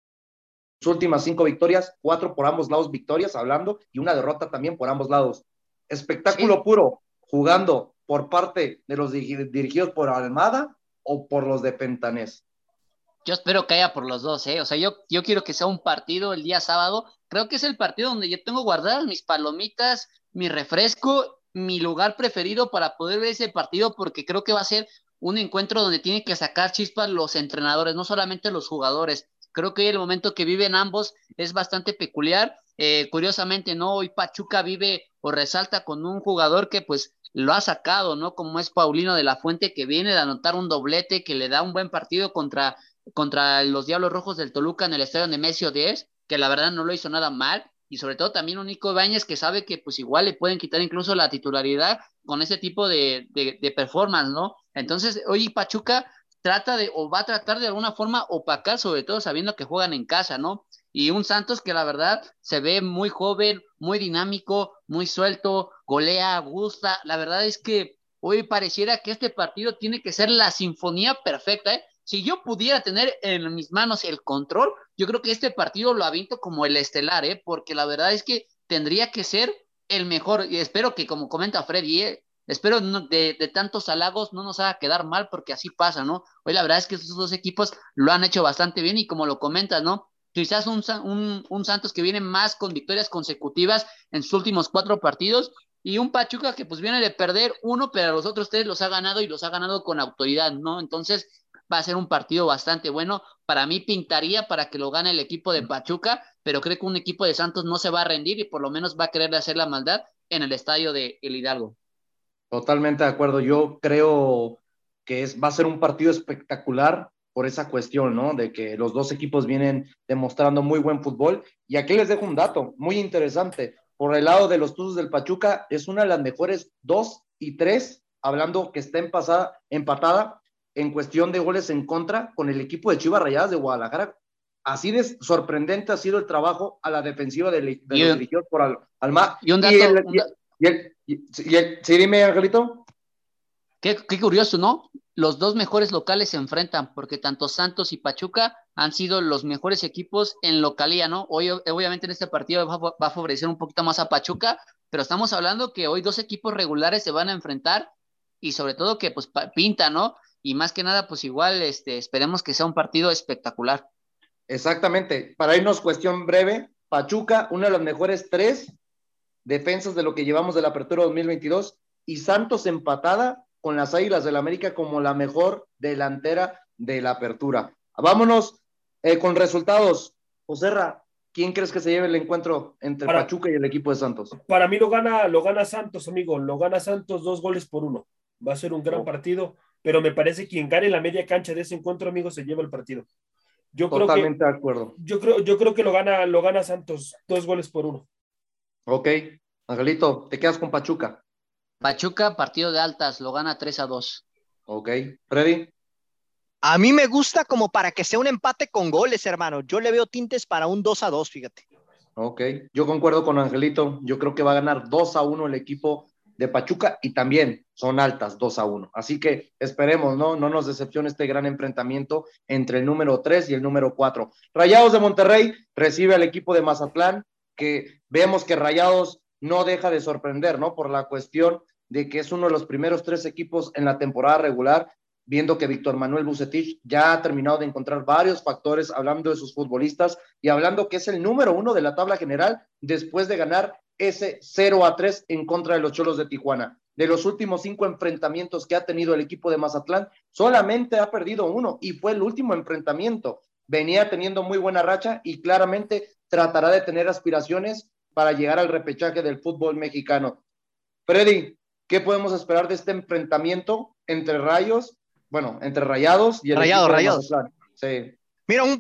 últimas 5 victorias, 4 por ambos lados victorias, hablando, y una derrota también por ambos lados. Espectáculo puro. Jugando por parte de los dirigidos por Almada o por los de Pentanés. Yo espero que haya por los dos, O sea, yo quiero que sea un partido el día sábado. Creo que es el partido donde yo tengo guardadas mis palomitas, mi refresco, mi lugar preferido para poder ver ese partido, porque creo que va a ser un encuentro donde tienen que sacar chispas los entrenadores, no solamente los jugadores. Creo que el momento que viven ambos es bastante peculiar. Curiosamente, ¿no? Hoy Pachuca vive o resalta con un jugador que pues lo ha sacado, ¿no? Como es Paulino de la Fuente, que viene de anotar un doblete, que le da un buen partido contra los Diablos Rojos del Toluca en el estadio Nemesio 10, que la verdad no lo hizo nada mal, y sobre todo también un Nico Ibáñez que sabe que pues igual le pueden quitar incluso la titularidad con ese tipo de performance, ¿no? Entonces, hoy Pachuca va a tratar de alguna forma opacar, sobre todo sabiendo que juegan en casa, ¿no? Y un Santos que la verdad se ve muy joven, muy dinámico, muy suelto, golea, gusta. La verdad es que hoy pareciera que este partido tiene que ser la sinfonía perfecta, ¿eh? Si yo pudiera tener en mis manos el control, yo creo que este partido lo aviento como el estelar, ¿eh? Porque la verdad es que tendría que ser el mejor. Y espero que, como comenta Freddy, espero de tantos halagos no nos haga quedar mal, porque así pasa, ¿no? Hoy la verdad es que estos dos equipos lo han hecho bastante bien y como lo comentas, ¿no? Quizás un Santos que viene más con victorias consecutivas en sus últimos 4 partidos, y un Pachuca que pues viene de perder uno, pero los otros 3 los ha ganado, y los ha ganado con autoridad, ¿no? Entonces va a ser un partido bastante bueno. Para mí pintaría para que lo gane el equipo de Pachuca, pero creo que un equipo de Santos no se va a rendir y por lo menos va a querer hacer la maldad en el estadio de El Hidalgo. Totalmente de acuerdo. Yo creo que va a ser un partido espectacular por esa cuestión, ¿no? De que los dos equipos vienen demostrando muy buen fútbol. Y aquí les dejo un dato muy interesante. Por el lado de los Tuzos del Pachuca, es una de las mejores 2 y 3, hablando que está empatada en cuestión de goles en contra con el equipo de Chivas Rayadas de Guadalajara. Así de sorprendente ha sido el trabajo a la defensiva de los dirigidos por Almada. Y un dato... sí, dime, Angelito. Qué curioso, ¿no? Los dos mejores locales se enfrentan, porque tanto Santos y Pachuca han sido los mejores equipos en localía, ¿no? Hoy, obviamente, en este partido va a favorecer un poquito más a Pachuca, pero estamos hablando que hoy dos equipos regulares se van a enfrentar, y sobre todo que pues pinta, ¿no? Y más que nada, pues igual esperemos que sea un partido espectacular. Exactamente. Para irnos cuestión breve, Pachuca, una de las mejores 3 defensas de lo que llevamos de la apertura 2022, y Santos empatada con las Águilas del América como la mejor delantera de la apertura. Vámonos con resultados. Joserra, ¿quién crees que se lleve el encuentro entre Pachuca y el equipo de Santos? Para mí lo gana Santos, amigo. Lo gana Santos 2-1. Va a ser un gran partido, pero me parece que quien gane la media cancha de ese encuentro, amigo, se lleva el partido. Totalmente de acuerdo. Yo creo que lo gana Santos 2-1. Ok, Angelito, te quedas con Pachuca. Pachuca, partido de altas, lo gana 3-2. Ok, Freddy. A mí me gusta como para que sea un empate con goles, hermano. Yo le veo tintes para un 2-2, fíjate. Ok, yo concuerdo con Angelito. Yo creo que va a ganar 2-1 el equipo de Pachuca, y también son altas 2-1. Así que esperemos, ¿no? No nos decepcione este gran enfrentamiento entre el número 3 y el número 4. Rayados de Monterrey recibe al equipo de Mazatlán, que vemos que Rayados no deja de sorprender, ¿no? Por la cuestión de que es uno de los primeros 3 equipos en la temporada regular, viendo que Víctor Manuel Bucetich ya ha terminado de encontrar varios factores, hablando de sus futbolistas y hablando que es el número 1 de la tabla general después de ganar ese 0-3 en contra de los Cholos de Tijuana. De los últimos 5 enfrentamientos que ha tenido el equipo de Mazatlán, solamente ha perdido uno, y fue el último enfrentamiento. Venía teniendo muy buena racha y claramente tratará de tener aspiraciones para llegar al repechaje del fútbol mexicano. Freddy, ¿qué podemos esperar de este enfrentamiento entre Rayados y el Rayados? Sí. Mira, un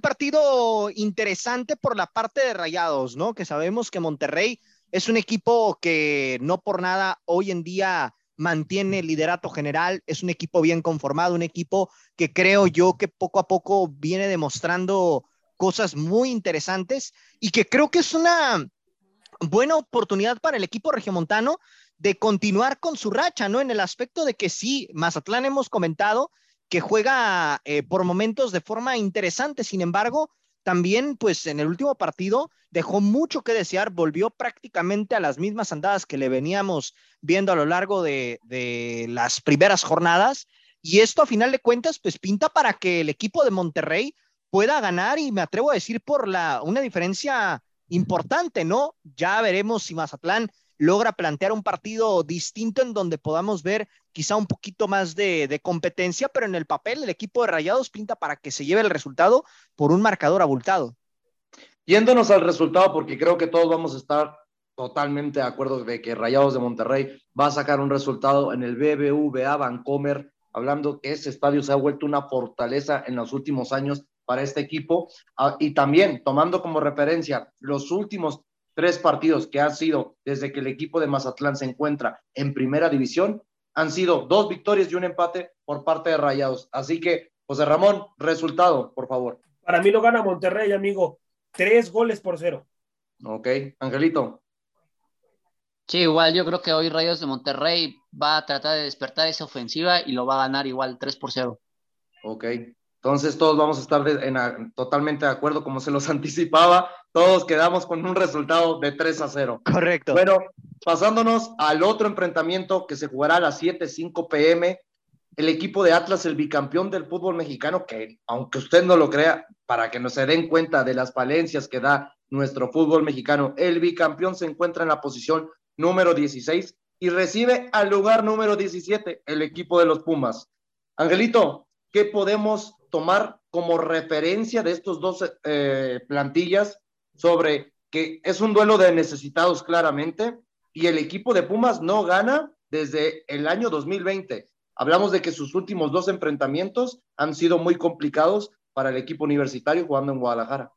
partido interesante por la parte de Rayados, ¿no? Que sabemos que Monterrey es un equipo que no por nada hoy en día mantiene el liderato general, es un equipo bien conformado, un equipo que creo yo que poco a poco viene demostrando cosas muy interesantes, y que creo que es una buena oportunidad para el equipo regiomontano de continuar con su racha, ¿no? En el aspecto de que sí, Mazatlán hemos comentado que juega por momentos de forma interesante, sin embargo, también pues en el último partido dejó mucho que desear, volvió prácticamente a las mismas andadas que le veníamos viendo a lo largo de las primeras jornadas, y esto a final de cuentas pues pinta para que el equipo de Monterrey pueda ganar, y me atrevo a decir por una diferencia importante, ¿no? Ya veremos si Mazatlán logra plantear un partido distinto en donde podamos ver quizá un poquito más de competencia, pero en el papel el equipo de Rayados pinta para que se lleve el resultado por un marcador abultado. Yéndonos al resultado, porque creo que todos vamos a estar totalmente de acuerdo de que Rayados de Monterrey va a sacar un resultado en el BBVA Bancomer, hablando que ese estadio se ha vuelto una fortaleza en los últimos años para este equipo, y también tomando como referencia los últimos 3 partidos que han sido desde que el equipo de Mazatlán se encuentra en primera división, han sido 2 victorias y un empate por parte de Rayados. Así que, José Ramón, resultado, por favor. Para mí lo gana Monterrey, amigo. 3-0. Ok, Angelito. Sí, igual yo creo que hoy Rayados de Monterrey va a tratar de despertar esa ofensiva y lo va a ganar igual 3-0. Ok, entonces todos vamos a estar totalmente de acuerdo, como se los anticipaba. Todos quedamos con un resultado de 3-0. Correcto. Bueno, pasándonos al otro enfrentamiento que se jugará a las 7:05 p.m. El equipo de Atlas, el bicampeón del fútbol mexicano, que aunque usted no lo crea, para que no se den cuenta de las falencias que da nuestro fútbol mexicano, el bicampeón se encuentra en la posición número 16 y recibe al lugar número 17, el equipo de los Pumas. Angelito, ¿qué podemos tomar como referencia de estos dos plantillas sobre que es un duelo de necesitados claramente y el equipo de Pumas no gana desde el año 2020? Hablamos de que sus últimos 2 enfrentamientos han sido muy complicados para el equipo universitario jugando en Guadalajara.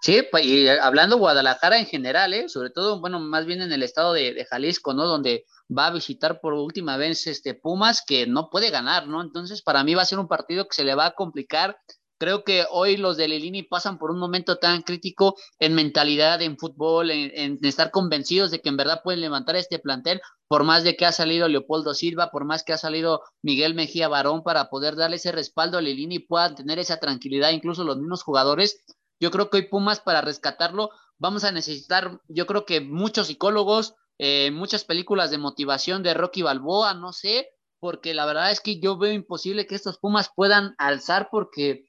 Sí, y hablando Guadalajara en general, sobre todo, bueno, más bien en el estado de Jalisco, ¿no? Donde va a visitar por última vez Pumas, que no puede ganar, ¿no? Entonces, para mí va a ser un partido que se le va a complicar. Creo que hoy los de Lillini pasan por un momento tan crítico en mentalidad, en fútbol, en estar convencidos de que en verdad pueden levantar este plantel, por más de que ha salido Leopoldo Silva, por más que ha salido Miguel Mejía Barón, para poder darle ese respaldo a Lillini y puedan tener esa tranquilidad, incluso los mismos jugadores. Yo creo que hoy Pumas, para rescatarlo, vamos a necesitar, yo creo que muchos psicólogos, muchas películas de motivación de Rocky Balboa, no sé, porque la verdad es que yo veo imposible que estos Pumas puedan alzar, porque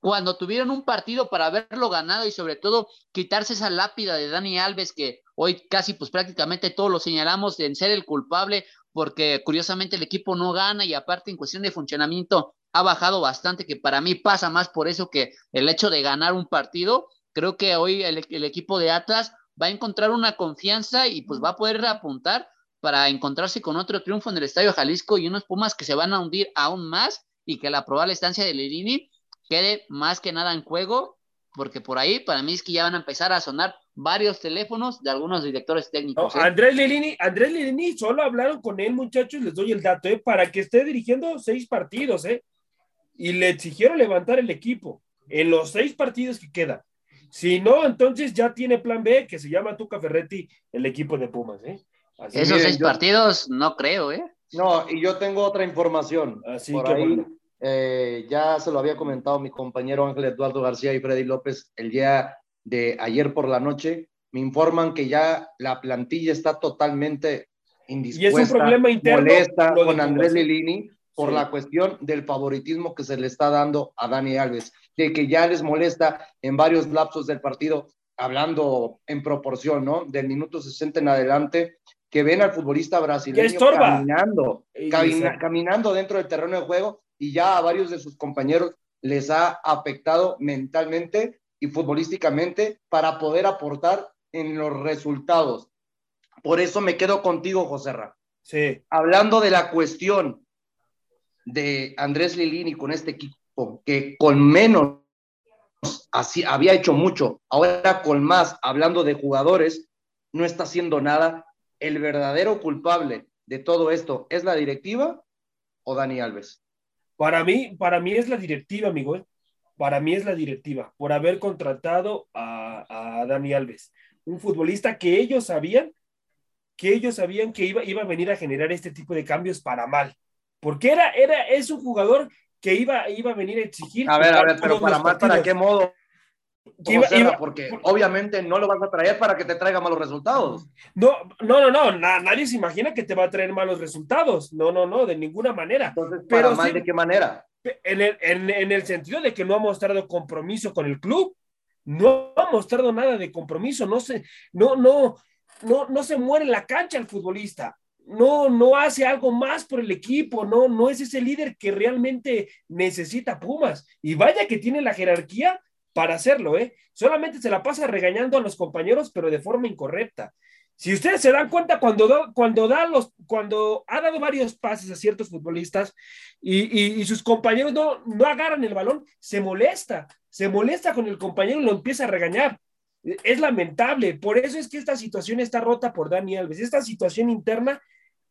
cuando tuvieron un partido para haberlo ganado y sobre todo quitarse esa lápida de Dani Alves, que hoy casi pues prácticamente todos lo señalamos en ser el culpable, porque curiosamente el equipo no gana y aparte en cuestión de funcionamiento ha bajado bastante, que para mí pasa más por eso que el hecho de ganar un partido. Creo que hoy el equipo de Atlas va a encontrar una confianza y pues va a poder reapuntar para encontrarse con otro triunfo en el Estadio Jalisco y unos Pumas que se van a hundir aún más y que la probable estancia de Lillini quede más que nada en juego, porque por ahí para mí es que ya van a empezar a sonar varios teléfonos de algunos directores técnicos. No, Andrés Lillini, solo hablaron con él, muchachos, les doy el dato, para que esté dirigiendo 6 partidos, y le exigieron levantar el equipo en los 6 partidos que quedan. Si no, entonces ya tiene plan B, que se llama Tuca Ferretti, el equipo de Pumas, Así esos miren, 6 partidos, no creo, No, y yo tengo otra información. Así por que ahí... Bueno. Ya se lo había comentado mi compañero Ángel Eduardo García y Freddy López el día de ayer por la noche. Me informan que ya la plantilla está totalmente indispuesta, y es un problema interno, molesta con Andrés Lillini por la cuestión del favoritismo que se le está dando a Dani Alves, de que ya les molesta en varios lapsos del partido, hablando en proporción, ¿no? Del minuto 60 en adelante, que ven al futbolista brasileño caminando dentro del terreno de juego, y ya a varios de sus compañeros les ha afectado mentalmente y futbolísticamente para poder aportar en los resultados. Por eso me quedo contigo, José Ramón. Sí. Hablando de la cuestión de Andrés Lillini con este equipo, que con menos así había hecho mucho, ahora con más, hablando de jugadores, no está haciendo nada. El verdadero culpable de todo esto, ¿es la directiva o Dani Alves? Para mí es la directiva, amigo. Para mí es la directiva, por haber contratado a Dani Alves, un futbolista que ellos sabían que iba a venir a generar este tipo de cambios para mal, porque es un jugador que iba a venir a exigir. A ver, pero para mal, ¿para qué modo? Porque obviamente no lo vas a traer para que te traiga malos resultados. No, nadie se imagina que te va a traer malos resultados. No, de ninguna manera. Entonces, pero para mal, ¿de qué manera? En el sentido de que no ha mostrado compromiso con el club, no ha mostrado nada de compromiso, no se muere en la cancha el futbolista. No hace algo más por el equipo, no es ese líder que realmente necesita Pumas. Y vaya que tiene la jerarquía para hacerlo, ¿eh? Solamente se la pasa regañando a los compañeros, pero de forma incorrecta. Si ustedes se dan cuenta, cuando ha dado varios pases a ciertos futbolistas y sus compañeros no agarran el balón, se molesta con el compañero y lo empieza a regañar. Es lamentable, por eso es que esta situación está rota por Dani Alves. Esta situación interna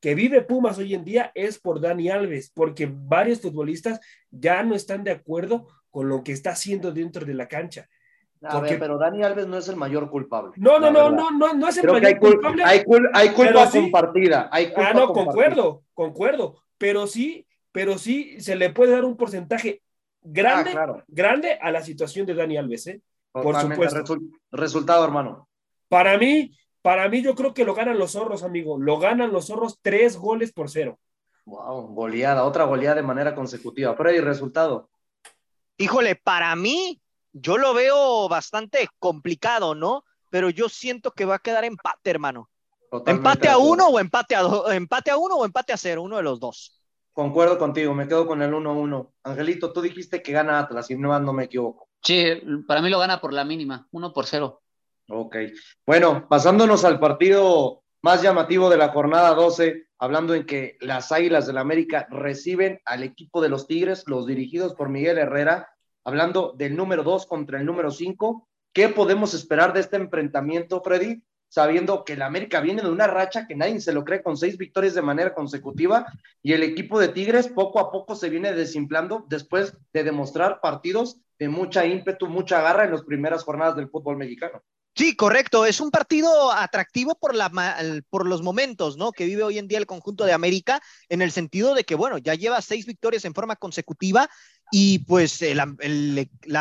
que vive Pumas hoy en día es por Dani Alves, porque varios futbolistas ya no están de acuerdo con lo que está haciendo dentro de la cancha. A ver, pero Dani Alves no es el mayor culpable. No es el mayor culpable. Hay culpa compartida. Concuerdo. Pero sí se le puede dar un porcentaje grande, grande a la situación de Dani Alves, ¿eh? Totalmente. Por supuesto. Resultado, hermano. Para mí yo creo que lo ganan los zorros, amigo. Lo ganan los zorros 3-0. Wow, goleada, otra goleada de manera consecutiva. Freddy, resultado. Híjole, para mí, yo lo veo bastante complicado, ¿no? Pero yo siento que va a quedar empate, hermano. Totalmente. Empate a 1 o empate a 0, uno de los dos. Concuerdo contigo, me quedo con el 1-1. Angelito, tú dijiste que gana Atlas, y no me equivoco. Sí, para mí lo gana por la mínima, 1-0. Ok, bueno, pasándonos al partido más llamativo de la jornada 12, hablando en que las Águilas del América reciben al equipo de los Tigres, los dirigidos por Miguel Herrera, hablando del número 2 contra el número 5, ¿qué podemos esperar de este enfrentamiento, Freddy? Sabiendo que el América viene de una racha que nadie se lo cree, con 6 victorias de manera consecutiva, y el equipo de Tigres poco a poco se viene desinflando después de demostrar partidos de mucha ímpetu, mucha garra en las primeras jornadas del fútbol mexicano. Sí, correcto, es un partido atractivo por los momentos, ¿no?, que vive hoy en día el conjunto de América, en el sentido de que, bueno, ya lleva 6 victorias en forma consecutiva y pues la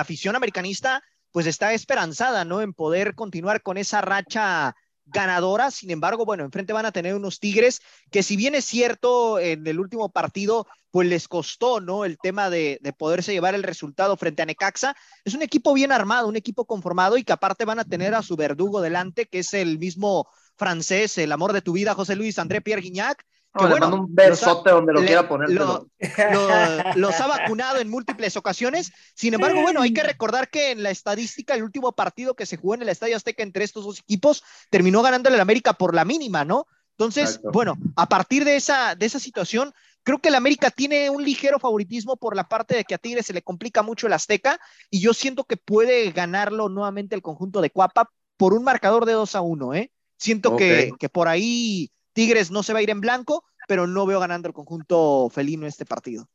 afición americanista pues está esperanzada, ¿no?, en poder continuar con esa racha ganadora. Sin embargo, bueno, enfrente van a tener unos Tigres que, si bien es cierto, en el último partido pues les costó, ¿no?, el tema de poderse llevar el resultado frente a Necaxa. Es un equipo bien armado, un equipo conformado, y que aparte van a tener a su verdugo delante, que es el mismo francés, el amor de tu vida, José Luis André Pierre Guignac. Que, bueno, le mando un besote donde lo quiera poner. Los ha vacunado en múltiples ocasiones. Sin embargo, bueno, hay que recordar que en la estadística, el último partido que se jugó en el Estadio Azteca entre estos dos equipos, terminó ganándole el América por la mínima, ¿no? Entonces, exacto. Bueno, a partir de esa situación, creo que el América tiene un ligero favoritismo por la parte de que a Tigres se le complica mucho el Azteca, y yo siento que puede ganarlo nuevamente el conjunto de Cuapa por un marcador de 2-1, ¿eh? Siento que por ahí Tigres no se va a ir en blanco, pero no veo ganando el conjunto felino este partido.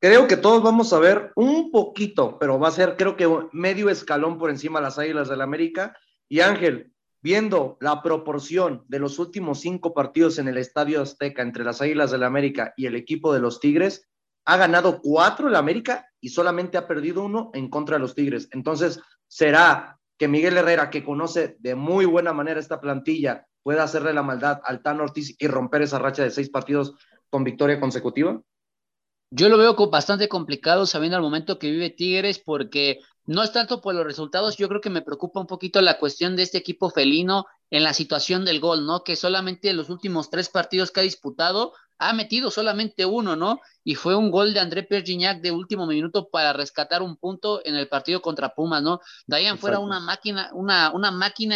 Creo que todos vamos a ver un poquito, pero va a ser, creo que, medio escalón por encima de las Águilas del América. Y Ángel, viendo la proporción de los últimos 5 partidos en el Estadio Azteca entre las Águilas del América y el equipo de los Tigres, ha ganado 4 el América y solamente ha perdido 1 en contra de los Tigres. Entonces, ¿será que Miguel Herrera, que conoce de muy buena manera esta plantilla, puede hacerle la maldad al Tan Ortiz y romper esa racha de 6 partidos con victoria consecutiva? Yo lo veo bastante complicado, sabiendo al momento que vive Tigres, porque no es tanto por los resultados. Yo creo que me preocupa un poquito la cuestión de este equipo felino en la situación del gol, ¿no? Que solamente en los últimos 3 partidos que ha disputado ha metido solamente 1, ¿no? Y fue un gol de André Pierre Gignac de último minuto para rescatar un punto en el partido contra Pumas, ¿no? De ahí en fuera una máquina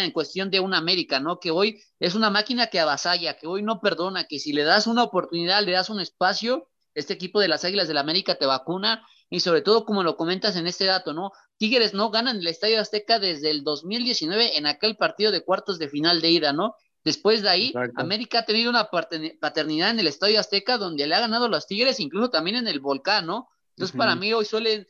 en cuestión de una América, ¿no? Que hoy es una máquina que avasalla, que hoy no perdona, que si le das una oportunidad, le das un espacio, este equipo de las Águilas del América te vacuna. Y sobre todo, como lo comentas en este dato, ¿no?, Tigres no ganan el Estadio Azteca desde el 2019 en aquel partido de cuartos de final de ida, ¿no? Después de ahí, exacto, América ha tenido una paternidad en el Estadio Azteca, donde le ha ganado a los Tigres, incluso también en el Volcán, ¿no? Entonces, para mí, hoy suele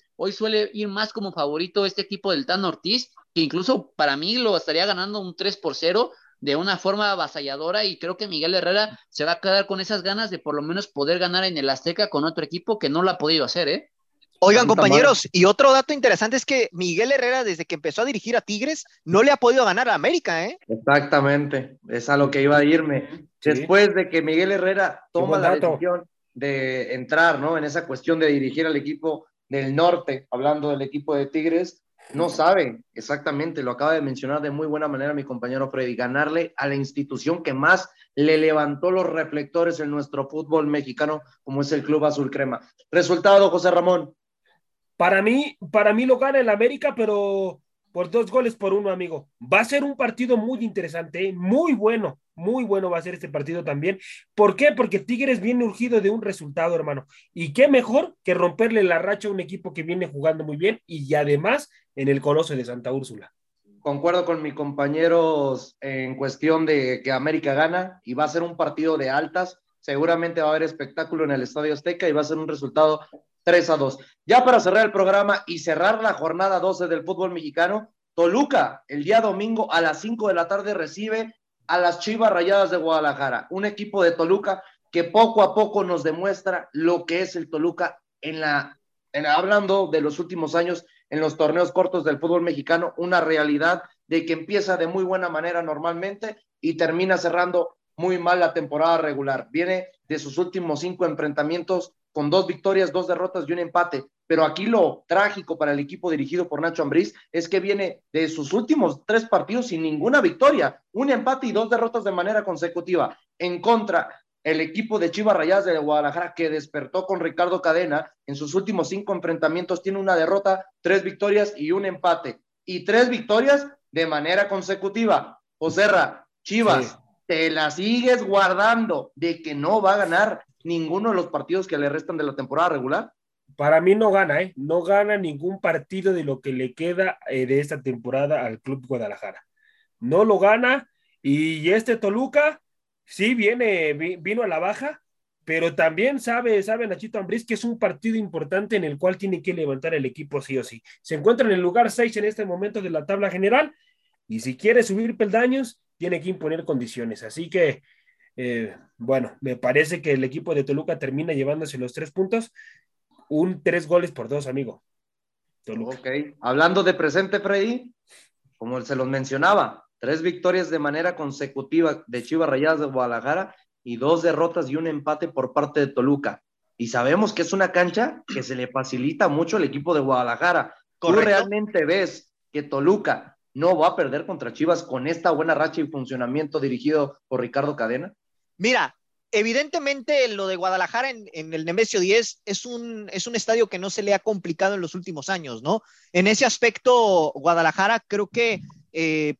ir más como favorito este equipo del Tan Ortiz, que incluso para mí lo estaría ganando un 3-0 de una forma avasalladora, y creo que Miguel Herrera se va a quedar con esas ganas de por lo menos poder ganar en el Azteca con otro equipo que no lo ha podido hacer, ¿eh? Oigan, compañeros, y otro dato interesante es que Miguel Herrera, desde que empezó a dirigir a Tigres, no le ha podido ganar a América, ¿eh? Exactamente, es a lo que iba a irme. Sí. Después de que Miguel Herrera toma la decisión de entrar, ¿no?, en esa cuestión de dirigir al equipo del norte, hablando del equipo de Tigres, no sabe, exactamente, lo acaba de mencionar de muy buena manera mi compañero Freddy, ganarle a la institución que más le levantó los reflectores en nuestro fútbol mexicano, como es el Club Azul Crema. Resultado, José Ramón. Para mí lo gana el América, pero por 2-1, amigo. Va a ser un partido muy interesante, ¿eh? Muy bueno va a ser este partido también. ¿Por qué? Porque Tigres viene urgido de un resultado, hermano. Y qué mejor que romperle la racha a un equipo que viene jugando muy bien y además en el Coloso de Santa Úrsula. Concuerdo con mis compañeros en cuestión de que América gana y va a ser un partido de altas. Seguramente va a haber espectáculo en el Estadio Azteca y va a ser un resultado 3-2. Ya para cerrar el programa y cerrar la jornada 12 del fútbol mexicano, Toluca el día domingo a las 5 de la tarde recibe a las Chivas Rayadas de Guadalajara, un equipo de Toluca que poco a poco nos demuestra lo que es el Toluca hablando de los últimos años en los torneos cortos del fútbol mexicano, una realidad de que empieza de muy buena manera normalmente y termina cerrando muy mal la temporada regular. Viene de sus últimos 5 enfrentamientos con 2 victorias, 2 derrotas y un empate. Pero aquí lo trágico para el equipo dirigido por Nacho Ambriz es que viene de sus últimos 3 partidos sin ninguna victoria, un empate y 2 derrotas de manera consecutiva. En contra, el equipo de Chivas Rayadas de Guadalajara, que despertó con Ricardo Cadena, en sus últimos 5 enfrentamientos tiene 1 derrota, 3 victorias y un empate. Y 3 victorias de manera consecutiva. Joserra, Chivas, sí, te la sigues guardando de que no va a ganar ninguno de los partidos que le restan de la temporada regular. Para mí no gana, ¿eh? No gana ningún partido de lo que le queda de esta temporada al Club Guadalajara. No lo gana, y este Toluca sí vino a la baja, pero también sabe Nachito Ambriz que es un partido importante en el cual tiene que levantar el equipo sí o sí. Se encuentra en el lugar 6 en este momento de la tabla general, y si quiere subir peldaños, tiene que imponer condiciones. Así que bueno, me parece que el equipo de Toluca termina llevándose los 3 puntos, un 3-2, amigo. Toluca. Ok, hablando de presente, Freddy, como se los mencionaba, 3 victorias de manera consecutiva de Chivas Rayadas de Guadalajara y 2 derrotas y un empate por parte de Toluca. Y sabemos que es una cancha que se le facilita mucho al equipo de Guadalajara. ¿Correcto? ¿Tú realmente ves que Toluca no va a perder contra Chivas con esta buena racha y funcionamiento dirigido por Ricardo Cadena? Mira, evidentemente lo de Guadalajara en el Nemesio 10 es un estadio que no se le ha complicado en los últimos años, ¿no? En ese aspecto, Guadalajara creo que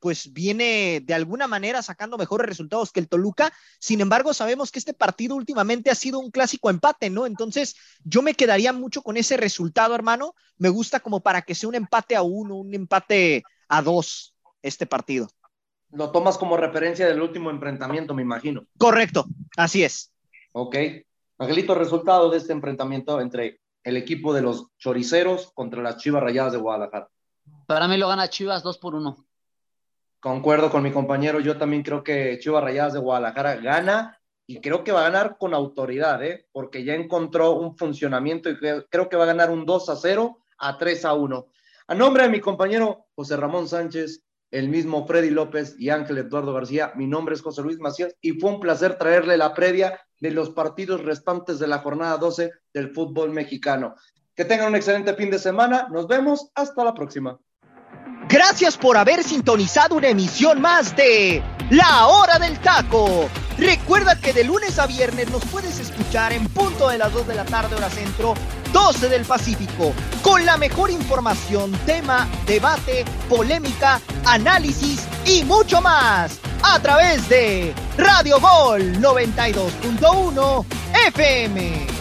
pues viene de alguna manera sacando mejores resultados que el Toluca. Sin embargo, sabemos que este partido últimamente ha sido un clásico empate, ¿no? Entonces, yo me quedaría mucho con ese resultado, hermano. Me gusta como para que sea un empate a 1, un empate a 2 este partido. Lo tomas como referencia del último enfrentamiento, me imagino. Correcto, así es. Ok. Angelito, resultado de este enfrentamiento entre el equipo de los choriceros contra las Chivas Rayadas de Guadalajara. Para mí lo gana Chivas 2-1. Concuerdo con mi compañero, yo también creo que Chivas Rayadas de Guadalajara gana y creo que va a ganar con autoridad, porque ya encontró un funcionamiento y creo que va a ganar un 2-0 a 3-1. A nombre de mi compañero José Ramón Sánchez, el mismo Freddy López y Ángel Eduardo García, mi nombre es José Luis Macías y fue un placer traerle la previa de los partidos restantes de la jornada 12 del fútbol mexicano. Que tengan un excelente fin de semana, nos vemos, hasta la próxima. Gracias por haber sintonizado una emisión más de La Hora del Taco. Recuerda que de lunes a viernes nos puedes escuchar en punto de las 2 de la tarde hora centro, 12 del Pacífico, con la mejor información, tema, debate, polémica, análisis y mucho más, a través de Radio Gol 92.1 FM.